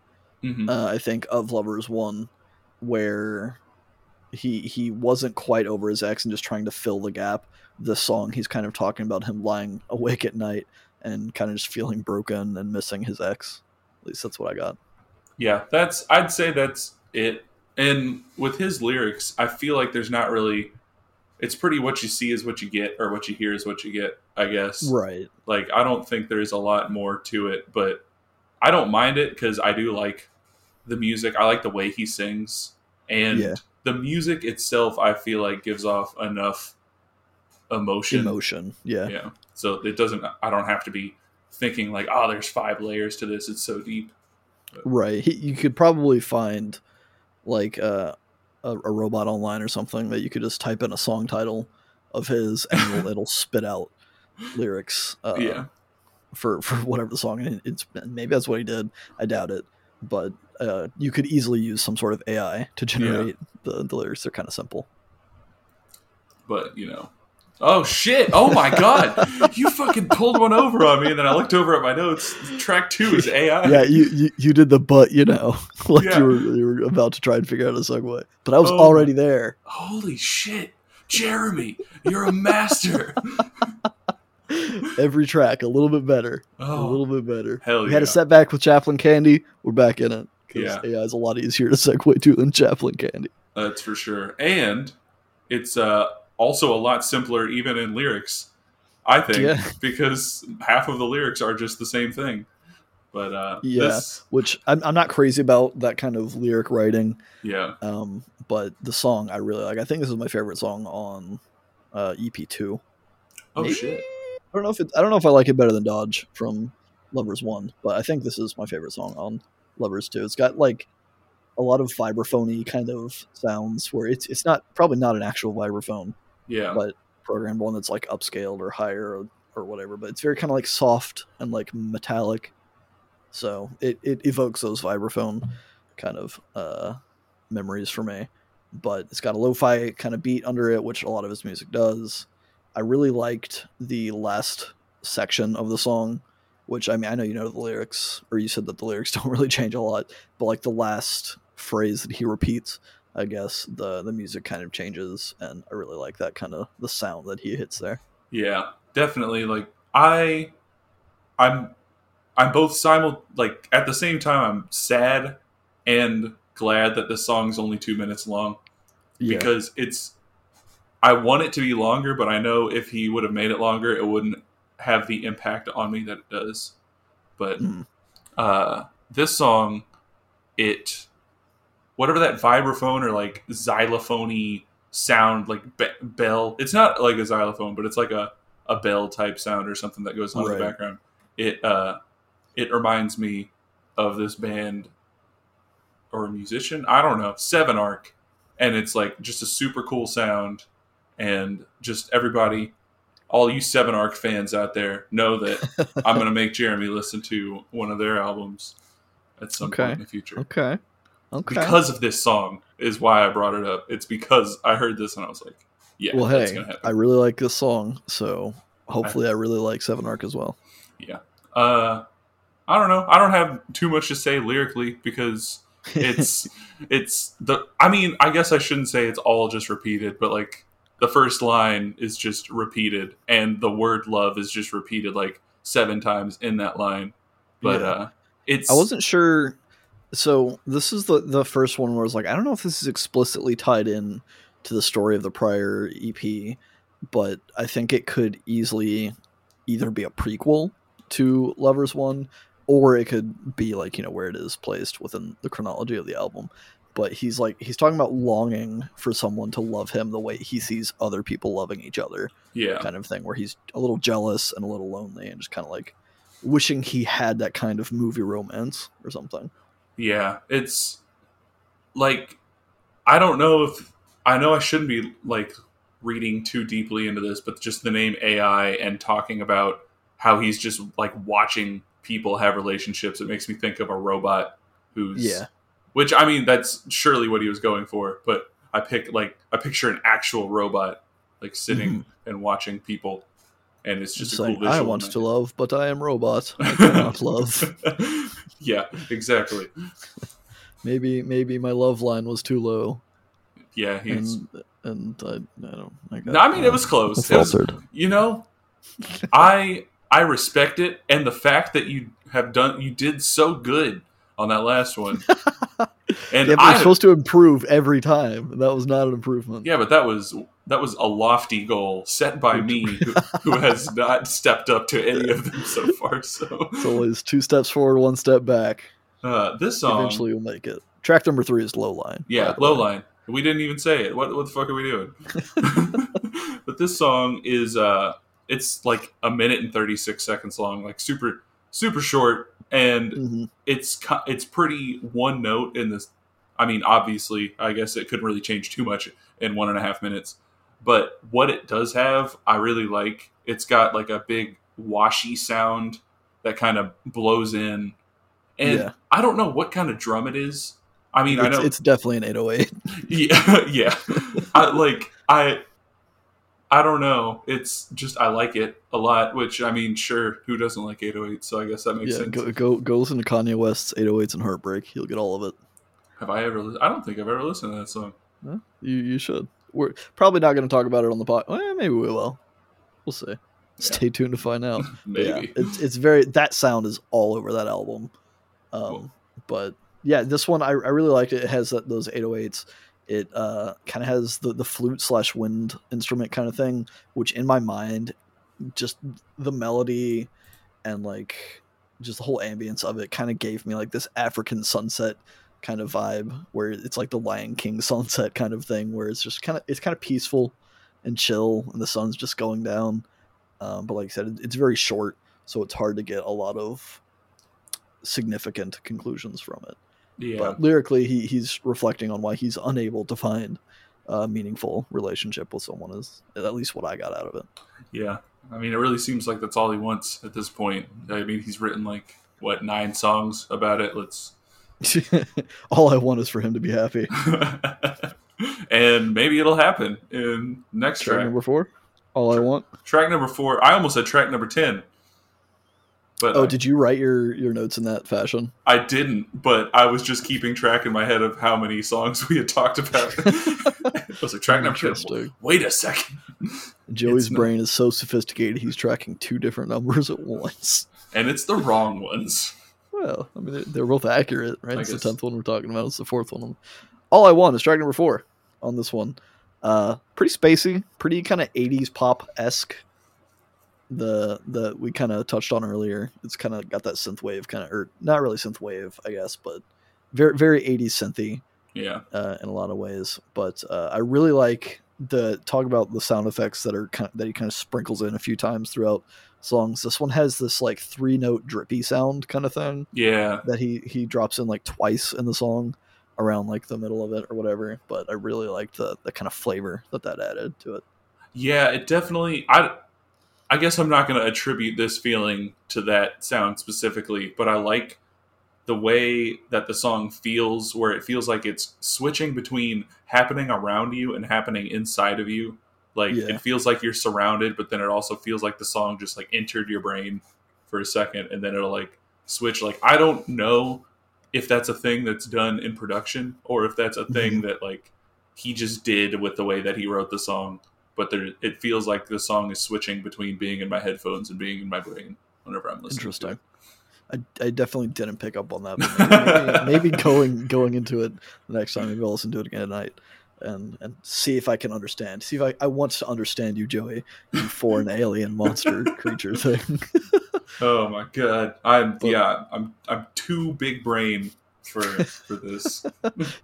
Mm-hmm. Uh, I think of Lovers One, where he he wasn't quite over his ex and just trying to fill the gap. The song he's kind of talking about him lying awake at night and kind of just feeling broken and missing his ex. At least that's what I got. Yeah, that's. I'd say that's it. And with his lyrics, I feel like there's not really, it's pretty what you see is what you get, or what you hear is what you get, I guess. Right. Like, I don't think there's a lot more to it, but I don't mind it because I do like the music. I like the way he sings. And yeah. the music itself, I feel like, gives off enough emotion. Emotion, yeah. Yeah. So it doesn't, I don't have to be thinking like, oh, there's five layers to this. It's so deep. But. Right. You could probably find... like uh, a, a robot online or something that you could just type in a song title of his and it'll, it'll spit out lyrics uh, yeah. for, for whatever the song. And it's maybe that's what he did. I doubt it. But uh, you could easily use some sort of A I to generate yeah. the, the lyrics. They're kind of simple. But, you know. Oh, shit. Oh, my God. You fucking pulled one over on me. And then I looked over at my notes. Track two is A I. Yeah, you you, you did the but, you know, like yeah. you, were, you were about to try and figure out a segue. But I was oh, already there. Holy shit. Jeremy, you're a master. Every track a little bit better. Oh, a little bit better. Hell we yeah. had a setback with Chaplain Candy. We're back in it. Because yeah. A I is a lot easier to segue to than Chaplain Candy. That's for sure. And it's... uh. also a lot simpler even in lyrics, I think, yeah. because half of the lyrics are just the same thing. But uh yeah this... which I'm, I'm not crazy about that kind of lyric writing, yeah um but the song I really like. I think this is my favorite song on uh E P two. Oh Maybe? Shit, I don't know if it's, I don't know if I like it better than Dodge from Lovers One, but I think this is my favorite song on Lovers Two. It's got like a lot of vibraphony kind of sounds where it's it's not probably not an actual vibraphone. Yeah. But programmed one that's like upscaled or higher or, or whatever. But it's very kind of like soft and like metallic. So it, it evokes those vibraphone kind of uh, memories for me. But it's got a lo-fi kind of beat under it, which a lot of his music does. I really liked the last section of the song, which I mean, I know you know the lyrics, or you said that the lyrics don't really change a lot. But like the last phrase that he repeats, I guess the the music kind of changes, and I really like that kind of the sound that he hits there. Yeah, definitely. Like I, I'm, I'm both simul like at the same time. I'm sad and glad that this song's only two minutes long yeah. because it's. I want it to be longer, but I know if he would have made it longer, it wouldn't have the impact on me that it does. But mm. uh, this song, it. Whatever that vibraphone or like xylophony sound, like be- bell, it's not like a xylophone, but it's like a, a bell type sound or something that goes on right. in the background. It, uh, it reminds me of this band or a musician, I don't know, Seven Arc. And it's like just a super cool sound. And just everybody, all you Seven Arc fans out there, know that I'm going to make Jeremy listen to one of their albums at some okay. point in the future. Okay. Okay. Because of this song is why I brought it up. It's because I heard this and I was like, yeah, well, hey, gonna I really like this song. So hopefully I, I really like Seven Arc as well. Yeah. Uh, I don't know. I don't have too much to say lyrically because it's, it's the, I mean, I guess I shouldn't say it's all just repeated, but like the first line is just repeated and the word love is just repeated like seven times in that line. But yeah. uh, it's, I wasn't sure. So this is the, the first one where I was like, I don't know if this is explicitly tied in to the story of the prior E P, but I think it could easily either be a prequel to Lovers One, or it could be like, you know, where it is placed within the chronology of the album. But he's like, he's talking about longing for someone to love him the way he sees other people loving each other. Yeah. Kind of thing where he's a little jealous and a little lonely and just kind of like wishing he had that kind of movie romance or something. Yeah, it's like, I don't know if, I know I shouldn't be like reading too deeply into this, but just the name A I and talking about how he's just like watching people have relationships, it makes me think of a robot who's, yeah. which I mean, that's surely what he was going for, but I pick like, I picture an actual robot like sitting mm-hmm. and watching people. And it's just it's a cool like, visual. I want to love, but I am robot. I cannot love. Yeah, exactly. maybe maybe my love line was too low. Yeah, he's and, and I, I don't. I, got, no, I mean, uh, it was close. It was, you know, I I respect it, and the fact that you have done you did so good on that last one. And yeah, I'm supposed to improve every time. That was not an improvement. Yeah, but that was that was a lofty goal set by me, who, who has not stepped up to any of them so far. So it's always two steps forward, one step back. Uh, this song eventually will make it. Track number three is "Low Line." Yeah, "Low Line." We didn't even say it. What what the fuck are we doing? But this song is uh, it's like a minute and thirty-six seconds long, like super super short. And mm-hmm. it's it's pretty one note in this. I mean, obviously, I guess it couldn't really change too much in one and a half minutes. But what it does have, I really like. It's got like a big washy sound that kind of blows in. And yeah. I don't know what kind of drum it is. I mean, it's, I know it's definitely an eight oh eight. Yeah, yeah. I, like I, I don't know. It's just I like it a lot. Which I mean, sure, who doesn't like eight oh eight? So I guess that makes yeah, sense. Go, go go listen to Kanye West's eight oh eights and Heartbreak. You'll get all of it. Have I ever? Li- I don't think I've ever listened to that song. No? You you should. We're probably not going to talk about it on the pod. Well, maybe we will. We'll see. Yeah. Stay tuned to find out. Maybe yeah, it's it's very that sound is all over that album. Um, cool. But. Yeah, this one, I, I really liked it. It has that, those eight oh eights. It uh, kind of has the, the flute slash wind instrument kind of thing, which in my mind, just the melody and like just the whole ambience of it kind of gave me like this African sunset kind of vibe where it's like the Lion King sunset kind of thing where it's just kind of, it's kind of peaceful and chill and the sun's just going down. Um, but like I said, it, it's very short, so it's hard to get a lot of significant conclusions from it. Yeah. But lyrically, he he's reflecting on why he's unable to find a meaningful relationship with someone is at least what I got out of it. Yeah. I mean, it really seems like that's all he wants at this point. I mean, he's written like, what, nine songs about it. Let's all I want is for him to be happy. And maybe it'll happen in next track. Track number four? All I want? Track number four. I almost said track number ten. But oh, I, did you write your, your notes in that fashion? I didn't, but I was just keeping track in my head of how many songs we had talked about. I was like, track number two. Wait a second. Joey's it's brain not... is so sophisticated, he's tracking two different numbers at once. And it's the wrong ones. Well, I mean, they're both accurate, right? I it's guess. The tenth one we're talking about. It's the fourth one. All I Want is track number four on this one. Uh, pretty spacey, pretty kind of eighties pop-esque. The the we kind of touched on earlier. It's kind of got that synth wave kind of, or not really synth wave, I guess, but very very eighties synthy. Yeah, uh, in a lot of ways. But uh, I really like the talk about the sound effects that are kind of, that he kind of sprinkles in a few times throughout songs. This one has this like three note drippy sound kind of thing. Yeah, that he he drops in like twice in the song, around like the middle of it or whatever, but I really liked the, the kind of flavor that that added to it. Yeah, it definitely, I, I guess I'm not going to attribute this feeling to that sound specifically, but I like the way that the song feels, where it feels like it's switching between happening around you and happening inside of you. Like, yeah. It feels like you're surrounded, but then it also feels like the song just, like, entered your brain for a second, and then it'll, like, switch. Like, I don't know if that's a thing that's done in production, or if that's a thing mm-hmm. that, like, he just did with the way that he wrote the song. But there, it feels like the song is switching between being in my headphones and being in my brain whenever I'm listening. Interesting. To it. I, I definitely didn't pick up on that. But maybe, maybe going going into it the next time, maybe I'll listen to it again at night and, and see if I can understand. See if I, I want to understand you, Joey, you foreign alien monster creature thing. Oh my god! I'm but, yeah. I'm I'm too big brain for for this.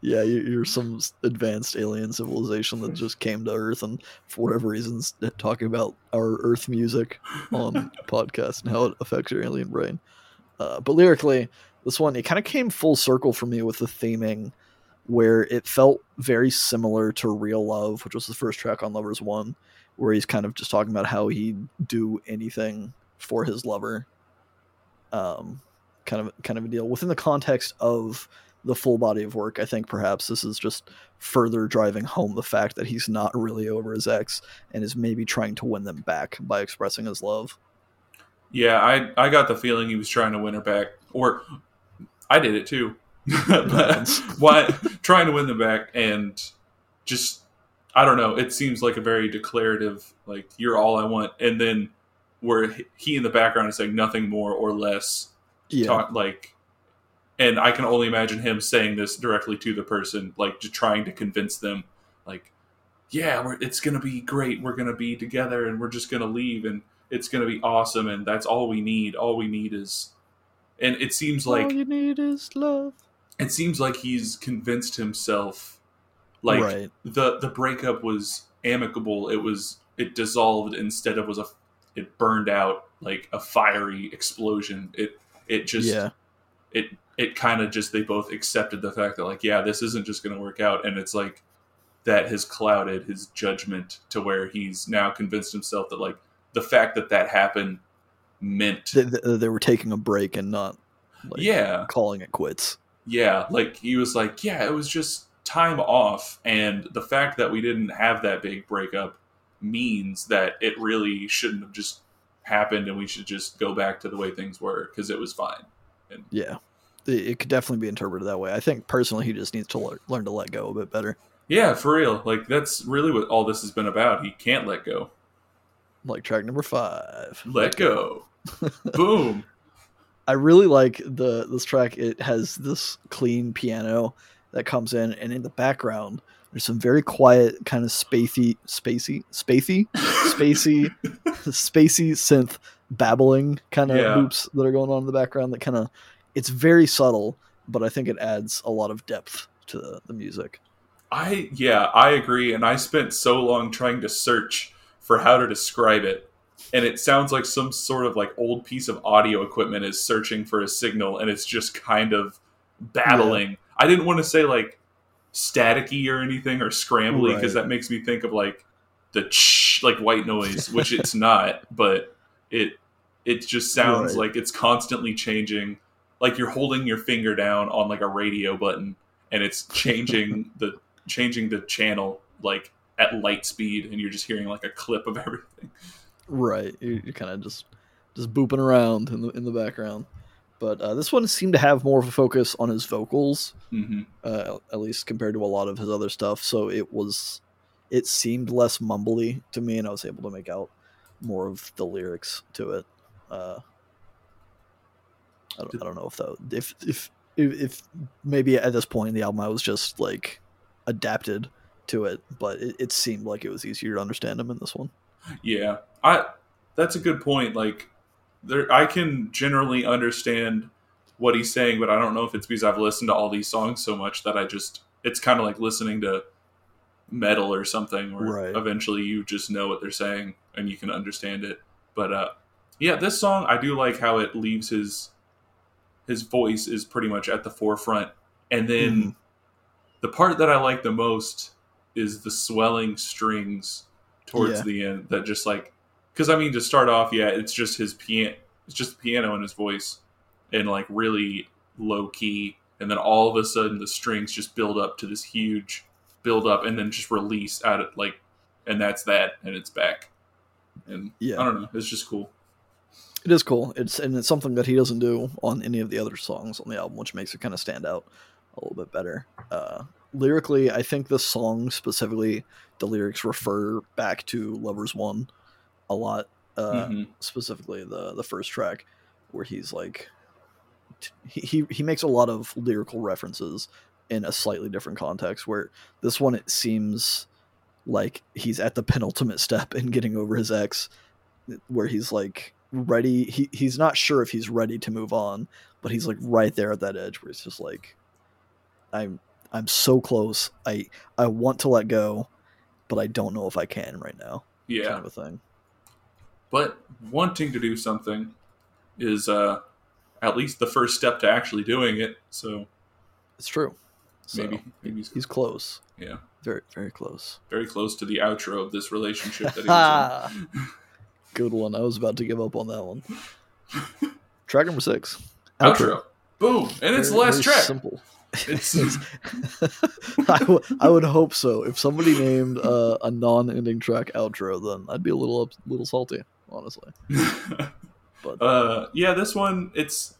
Yeah, you, you're some advanced alien civilization that just came to Earth and for whatever reasons talking about our Earth music on podcast and how it affects your alien brain. Uh, but lyrically, this one, it kind of came full circle for me with the theming where it felt very similar to Real Love, which was the first track on Lovers One, where he's kind of just talking about how he'd do anything for his lover. Um, kind of, kind of a deal within the context of the full body of work. I think perhaps this is just further driving home the fact that he's not really over his ex and is maybe trying to win them back by expressing his love. Yeah, I, I got the feeling he was trying to win her back. Or, I did it too. But, why, trying to win them back and just, I don't know, it seems like a very declarative, like, you're all I want. And then where he in the background is saying nothing more or less. Yeah. Talk, like, and I can only imagine him saying this directly to the person, like, just trying to convince them, like, yeah, we're, it's going to be great. We're going to be together and we're just going to leave and it's going to be awesome, and that's all we need. All we need is... And it seems like... All you need is love. It seems like he's convinced himself, like, right. the, the breakup was amicable. It was... It dissolved instead of was a... It burned out like a fiery explosion. It it just... Yeah. It, it kind of just... They both accepted the fact that, like, yeah, this isn't just going to work out. And it's like that has clouded his judgment to where he's now convinced himself that, like, the fact that that happened meant they, they were taking a break and not like, yeah. calling it quits. Yeah. Like he was like, yeah, it was just time off. And the fact that we didn't have that big breakup means that it really shouldn't have just happened. And we should just go back to the way things were. Cause it was fine. And, yeah. It could definitely be interpreted that way. I think personally, he just needs to le- learn to let go a bit better. Yeah, for real. Like that's really what all this has been about. He can't let go. Like track number five. Let go. Boom. I really like the this track. It has this clean piano that comes in, and in the background, there's some very quiet, kind of spacey, spacey, spacey, spacey, spacey synth babbling kind of yeah. loops that are going on in the background. That kind of, it's very subtle, but I think it adds a lot of depth to the, the music. I yeah, I agree, and I spent so long trying to search for how to describe it, and it sounds like some sort of like old piece of audio equipment is searching for a signal, and it's just kind of babbling. Yeah. I didn't want to say like staticky or anything or scrambly because right. that makes me think of like the ch like white noise, which it's not, but it it just sounds right. like it's constantly changing, like you're holding your finger down on like a radio button, and it's changing the changing the channel like at light speed, and you're just hearing like a clip of everything. Right, you're, you're kind of just just booping around in the in the background. But uh, this one seemed to have more of a focus on his vocals, mm-hmm. uh, at least compared to a lot of his other stuff. So it was, it seemed less mumbly to me, and I was able to make out more of the lyrics to it. Uh, I don't, I don't know if that if if if, if maybe at this point in the album I was just like adapted to it, but it, it seemed like it was easier to understand him in this one. Yeah, I that's a good point. Like, there, I can generally understand what he's saying, but I don't know if it's because I've listened to all these songs so much that I just it's kind of like listening to metal or something, where right. eventually you just know what they're saying and you can understand it. But uh, yeah, this song I do like how it leaves his his voice is pretty much at the forefront, and then. Mm-hmm. the part that I like the most is the swelling strings towards yeah. the end, that just like, because I mean, to start off, yeah, it's just his piano, it's just the piano and his voice, and like really low key, and then all of a sudden the strings just build up to this huge build up, and then just release out of like, and that's that, and it's back, and yeah, I don't know, it's just cool. It is cool. It's and it's something that he doesn't do on any of the other songs on the album, which makes it kind of stand out a little bit better. Uh, lyrically, I think this song specifically, the lyrics refer back to Lovers One a lot. Uh, mm-hmm. Specifically, the the first track, where he's like, he, he he makes a lot of lyrical references in a slightly different context. Where this one, it seems like he's at the penultimate step in getting over his ex, where he's like. ready he he's not sure if he's ready to move on, but he's like right there at that edge where it's just like, i'm i'm so close, i i want to let go, but I don't know if I can right now, yeah kind of a thing. But wanting to do something is uh at least the first step to actually doing it, so it's true. So maybe maybe he's, he's close. Yeah, very very close very close to the outro of this relationship that he's in. Good one. I was about to give up on that one. Track number six. Outro. Outro. Boom. And it's very, the last track. Simple. It's I, w- I would hope so. If somebody named uh, a non-ending track outro, then I'd be a little up- little salty, honestly. But uh, yeah, this one, it's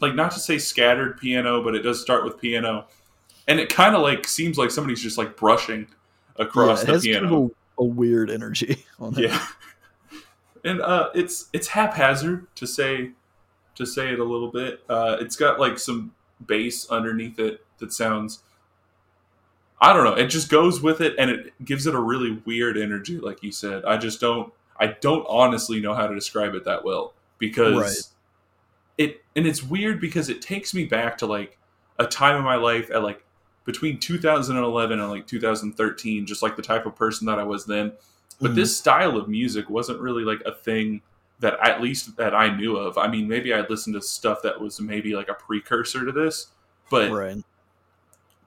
like, not to say scattered piano, but it does start with piano, and it kind of like seems like somebody's just like brushing across yeah, the piano. It has kind of a, a weird energy on that. Yeah. And uh, it's it's haphazard to say to say it a little bit. Uh, it's got like some bass underneath it that sounds, I don't know. It just goes with it, and it gives it a really weird energy, like you said. I just don't I don't honestly know how to describe it that well, because right. it and it's weird because it takes me back to like a time in my life at like between two thousand eleven and like two thousand thirteen, just like the type of person that I was then. But mm-hmm. this style of music wasn't really like a thing that, at least that I knew of. I mean, maybe I listened to stuff that was maybe like a precursor to this, but right.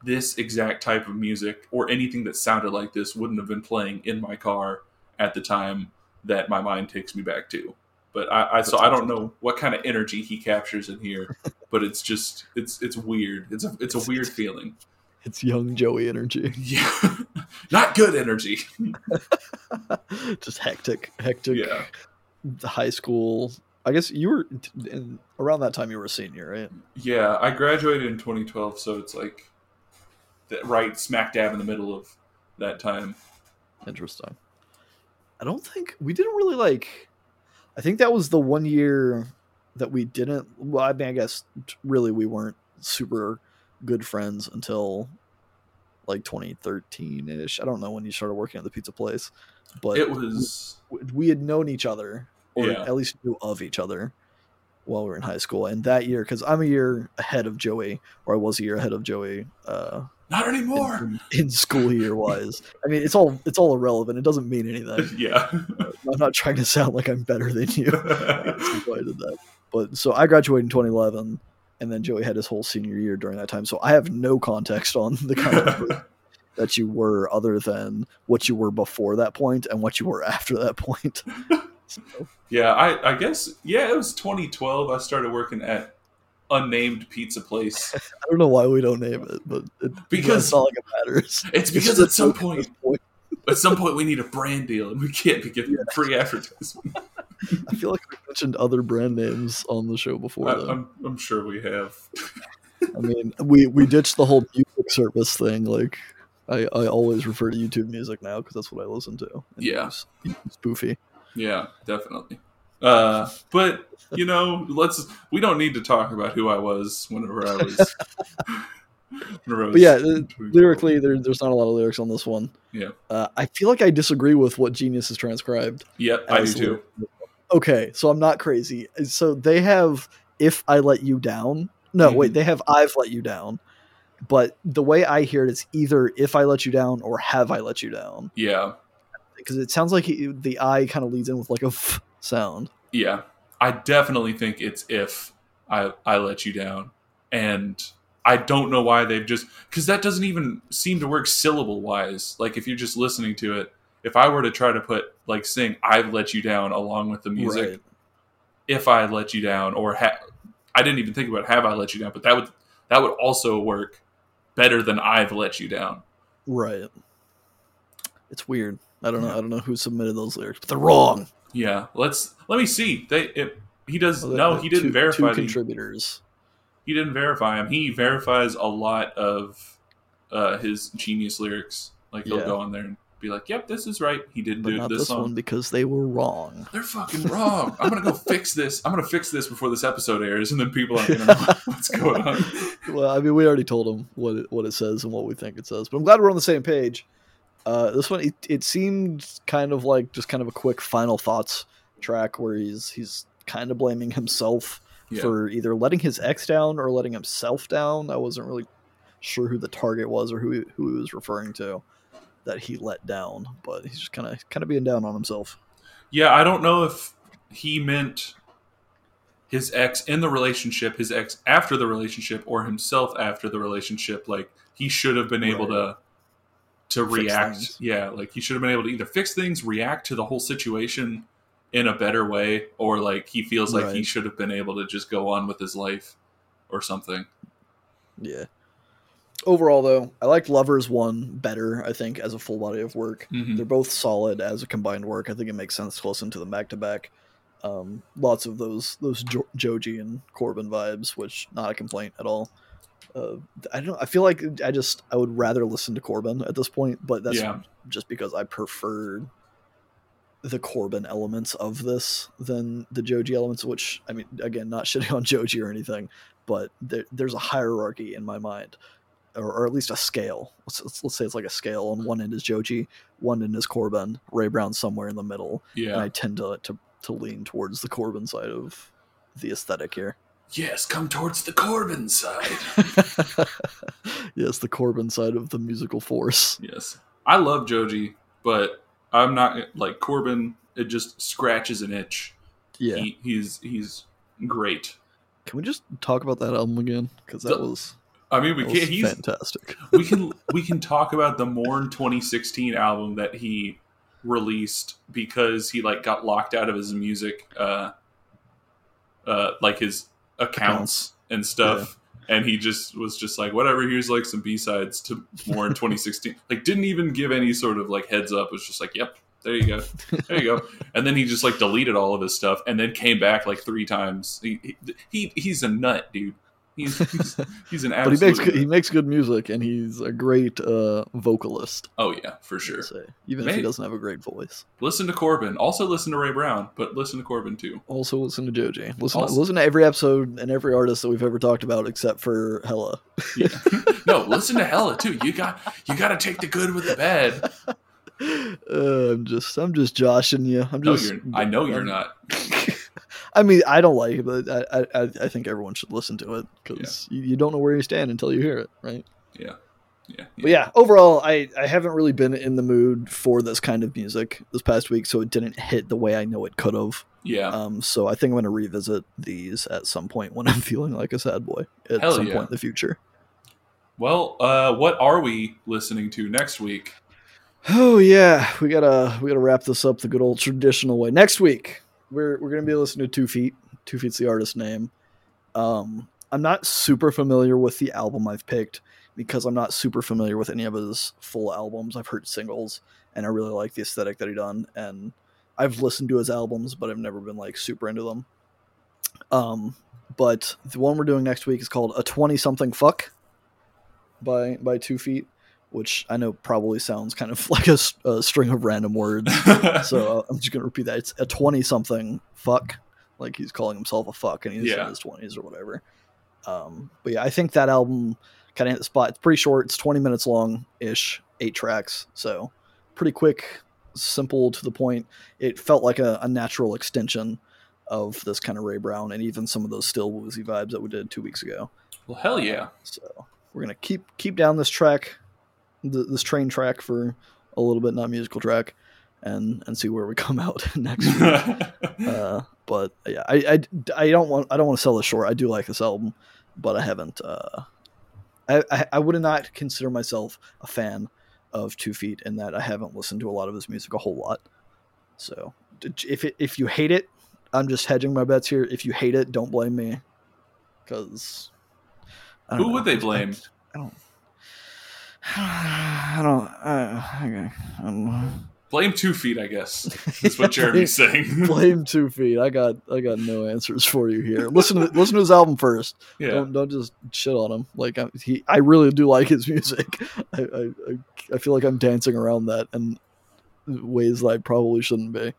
this exact type of music or anything that sounded like this wouldn't have been playing in my car at the time that my mind takes me back to. But I, I so I don't know what kind of energy he captures in here, but it's just, it's, it's weird. It's a, it's a weird feeling. It's young Joey energy. Yeah. Not good energy. Just hectic, hectic. Yeah. The high school. I guess you were in, around that time you were a senior, right? Yeah. I graduated in twenty twelve. So it's like the, right smack dab in the middle of that time. Interesting. I don't think we didn't really like, I think that was the one year that we didn't, well, I mean, I guess really we weren't super good friends until like twenty thirteen ish. I don't know when you started working at the pizza place, but it was we, we had known each other, or yeah. at least knew of each other while we were in high school. And that year, because I'm a year ahead of Joey, or I was a year ahead of Joey. Uh, Not anymore. In, in school year wise, I mean, it's all it's all irrelevant. It doesn't mean anything. Yeah, uh, I'm not trying to sound like I'm better than you. That's why I did that. But so I graduated in twenty eleven. And then Joey had his whole senior year during that time. So I have no context on the kind of that you were, other than what you were before that point and what you were after that point. So. Yeah, I, I guess. Yeah, it was twenty twelve. I started working at unnamed pizza place. I don't know why we don't name it, but it, because it's not like it matters. It's because it's at some point, point. at some point we need a brand deal, and we can't be giving yeah. free advertisement. I feel like we mentioned other brand names on the show before. I, though. I'm, I'm sure we have. I mean, we, we ditched the whole music service thing. Like, I, I always refer to YouTube Music now because that's what I listen to. And yeah, it's, it's spoofy. Yeah, definitely. Uh, but you know, let's we don't need to talk about who I was whenever I was. whenever I was but yeah, lyrically, there, there's not a lot of lyrics on this one. Yeah, uh, I feel like I disagree with what Genius has transcribed. Yep, I do too. Okay, so I'm not crazy. So they have If I Let You Down. No, mm-hmm. wait, they have I've Let You Down. But the way I hear it, it's either If I Let You Down or Have I Let You Down. Yeah. Because it sounds like he, the I kind of leads in with like a f sound. Yeah. I definitely think it's If I I Let You Down. And I don't know why they've just, because that doesn't even seem to work syllable wise. Like if you're just listening to it, if I were to try to put like sing "I've Let You Down" along with the music, right. If I Let You Down, or ha- I didn't even think about "Have I Let You Down," but that would that would also work better than "I've Let You Down." Right. It's weird. I don't know. I don't know who submitted those lyrics, but they're wrong. Yeah. Let's let me see. They it, he does oh, no. He didn't two, verify two contributors. He, he didn't verify him. He verifies a lot of uh, his genius lyrics. Like he'll yeah. go on there and be like, "Yep, this is right." He didn't but do not this, this song. One because they were wrong. They're fucking wrong. I'm gonna go fix this. I'm gonna fix this before this episode airs, and then people aren't gonna know what's going on. Well, I mean, we already told them what it, what it says and what we think it says, but I'm glad we're on the same page. Uh, this one, it, it seemed kind of like just kind of a quick final thoughts track where he's he's kind of blaming himself yeah. for either letting his ex down or letting himself down. I wasn't really sure who the target was or who he, who he was referring to that he let down, but he's just kind of kind of being down on himself. Yeah, I don't know if he meant his ex in the relationship, his ex after the relationship, or himself after the relationship. Like he should have been able right. to. To react, yeah, like he should have been able to either fix things, react to the whole situation in a better way, or like he feels like right. he should have been able to just go on with his life or something. Yeah. Overall, though, I liked Lovers One better, I think, as a full body of work. Mm-hmm. They're both solid as a combined work. I think it makes sense to listen to them back to back. Um, lots of those those jo- Joji and Corbin vibes, which not a complaint at all. Uh, I don't. I feel like I just. I would rather listen to Corbin at this point, but that's yeah. just because I prefer the Corbin elements of this than the Joji elements. Which I mean, again, not shitting on Joji or anything, but there, there's a hierarchy in my mind, or, or at least a scale. Let's, let's let's say it's like a scale. On one end is Joji, one end is Corbin. Ray Brown somewhere in the middle. Yeah, and I tend to to to lean towards the Corbin side of the aesthetic here. Yes, come towards the Corbin side. Yes, the Corbin side of the musical force. Yes. I love Joji, but I'm not like Corbin. It just scratches an itch. Yeah. He, he's he's great. Can we just talk about that album again? Because that the, was I mean we can't he's fantastic. we can we can talk about the Mourn twenty sixteen album that he released because he like got locked out of his music uh uh like his Accounts, accounts and stuff yeah. and he just was just like whatever, here's like some B-sides to more in twenty sixteen. Like didn't even give any sort of like heads up. It was just like, yep, there you go, there you go. And then he just like deleted all of his stuff and then came back like three times. He he, he he's a nut, dude. He's he's, he's an absolute but he makes nut. He makes good music and he's a great uh vocalist. Oh yeah, for sure. Even Maybe. If he doesn't have a great voice, listen to Corbin. Also listen to Ray Brown, but listen to Corbin too. Also listen to Joji. Listen, also, to, listen to every episode and every artist that we've ever talked about except for Hella. Yeah. No, listen to Hella too. You got you got to take the good with the bad. Uh, I'm just I'm just joshing you. I'm just. No, I know you're I'm, not. I mean, I don't like it, but I, I, I think everyone should listen to it because yeah. you, you don't know where you stand until you hear it, right? Yeah. Yeah, yeah. But yeah, overall, I, I haven't really been in the mood for this kind of music this past week, so it didn't hit the way I know it could have. Yeah. Um. So I think I'm going to revisit these at some point when I'm feeling like a sad boy at Hell some yeah. point in the future. Well, uh, what are we listening to next week? Oh, yeah. We gotta we gotta wrap this up the good old traditional way. Next week. We're we're gonna be listening to Two Feet. Two Feet's the artist name. Um, I'm not super familiar with the album I've picked because I'm not super familiar with any of his full albums. I've heard singles, and I really like the aesthetic that he done. And I've listened to his albums, but I've never been like super into them. Um, but the one we're doing next week is called "A Twenty Something Fuck" by by Two Feet. Which I know probably sounds kind of like a, a string of random words. So I'm just going to repeat that. It's a twenty-something fuck. Like he's calling himself a fuck and he's yeah. in his twenties or whatever. Um, but yeah, I think that album kind of hit the spot. It's pretty short. It's twenty minutes long-ish, eight tracks. So pretty quick, simple, to the point. It felt like a, a natural extension of this kind of Ray Brown and even some of those Still Woozy vibes that we did two weeks ago. Well, hell yeah. Uh, so we're going to keep keep down this track. This train track for a little bit, not musical track, and and see where we come out next week. uh, but yeah, I, I, I don't want I don't want to sell this short. I do like this album, but I haven't uh, I, I, I would not consider myself a fan of Two Feet in that I haven't listened to a lot of his music a whole lot. So if it, if you hate it, I'm just hedging my bets here. If you hate it, don't blame me, because who know. would they blame? I don't. I don't. I don't uh, okay. I don't know. Blame Two Feet, I guess. That's what Jeremy's saying. Blame Two Feet. I got. I got no answers for you here. Listen to listen to his album first. Yeah. Don't, don't just shit on him. Like I, he, I really do like his music. I, I, I feel like I'm dancing around that in ways that I probably shouldn't be.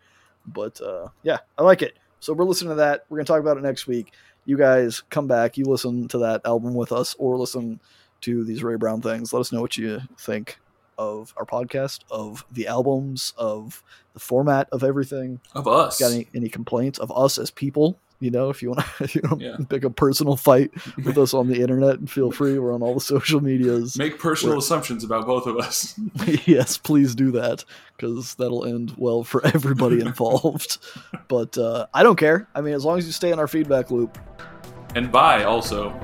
But uh, yeah, I like it. So we're listening to that. We're gonna talk about it next week. You guys come back. You listen to that album with us, or listen to these Ray Brown things. Let us know what you think of our podcast, of the albums, of the format, of everything. Of us. Got any, any complaints of us as people? You know, if you want to you know, yeah. pick a personal fight with us on the internet, feel free. We're on all the social medias. Make personal We're... assumptions about both of us. Yes, please do that, because that'll end well for everybody involved. But uh, I don't care. I mean, as long as you stay in our feedback loop. And bye also.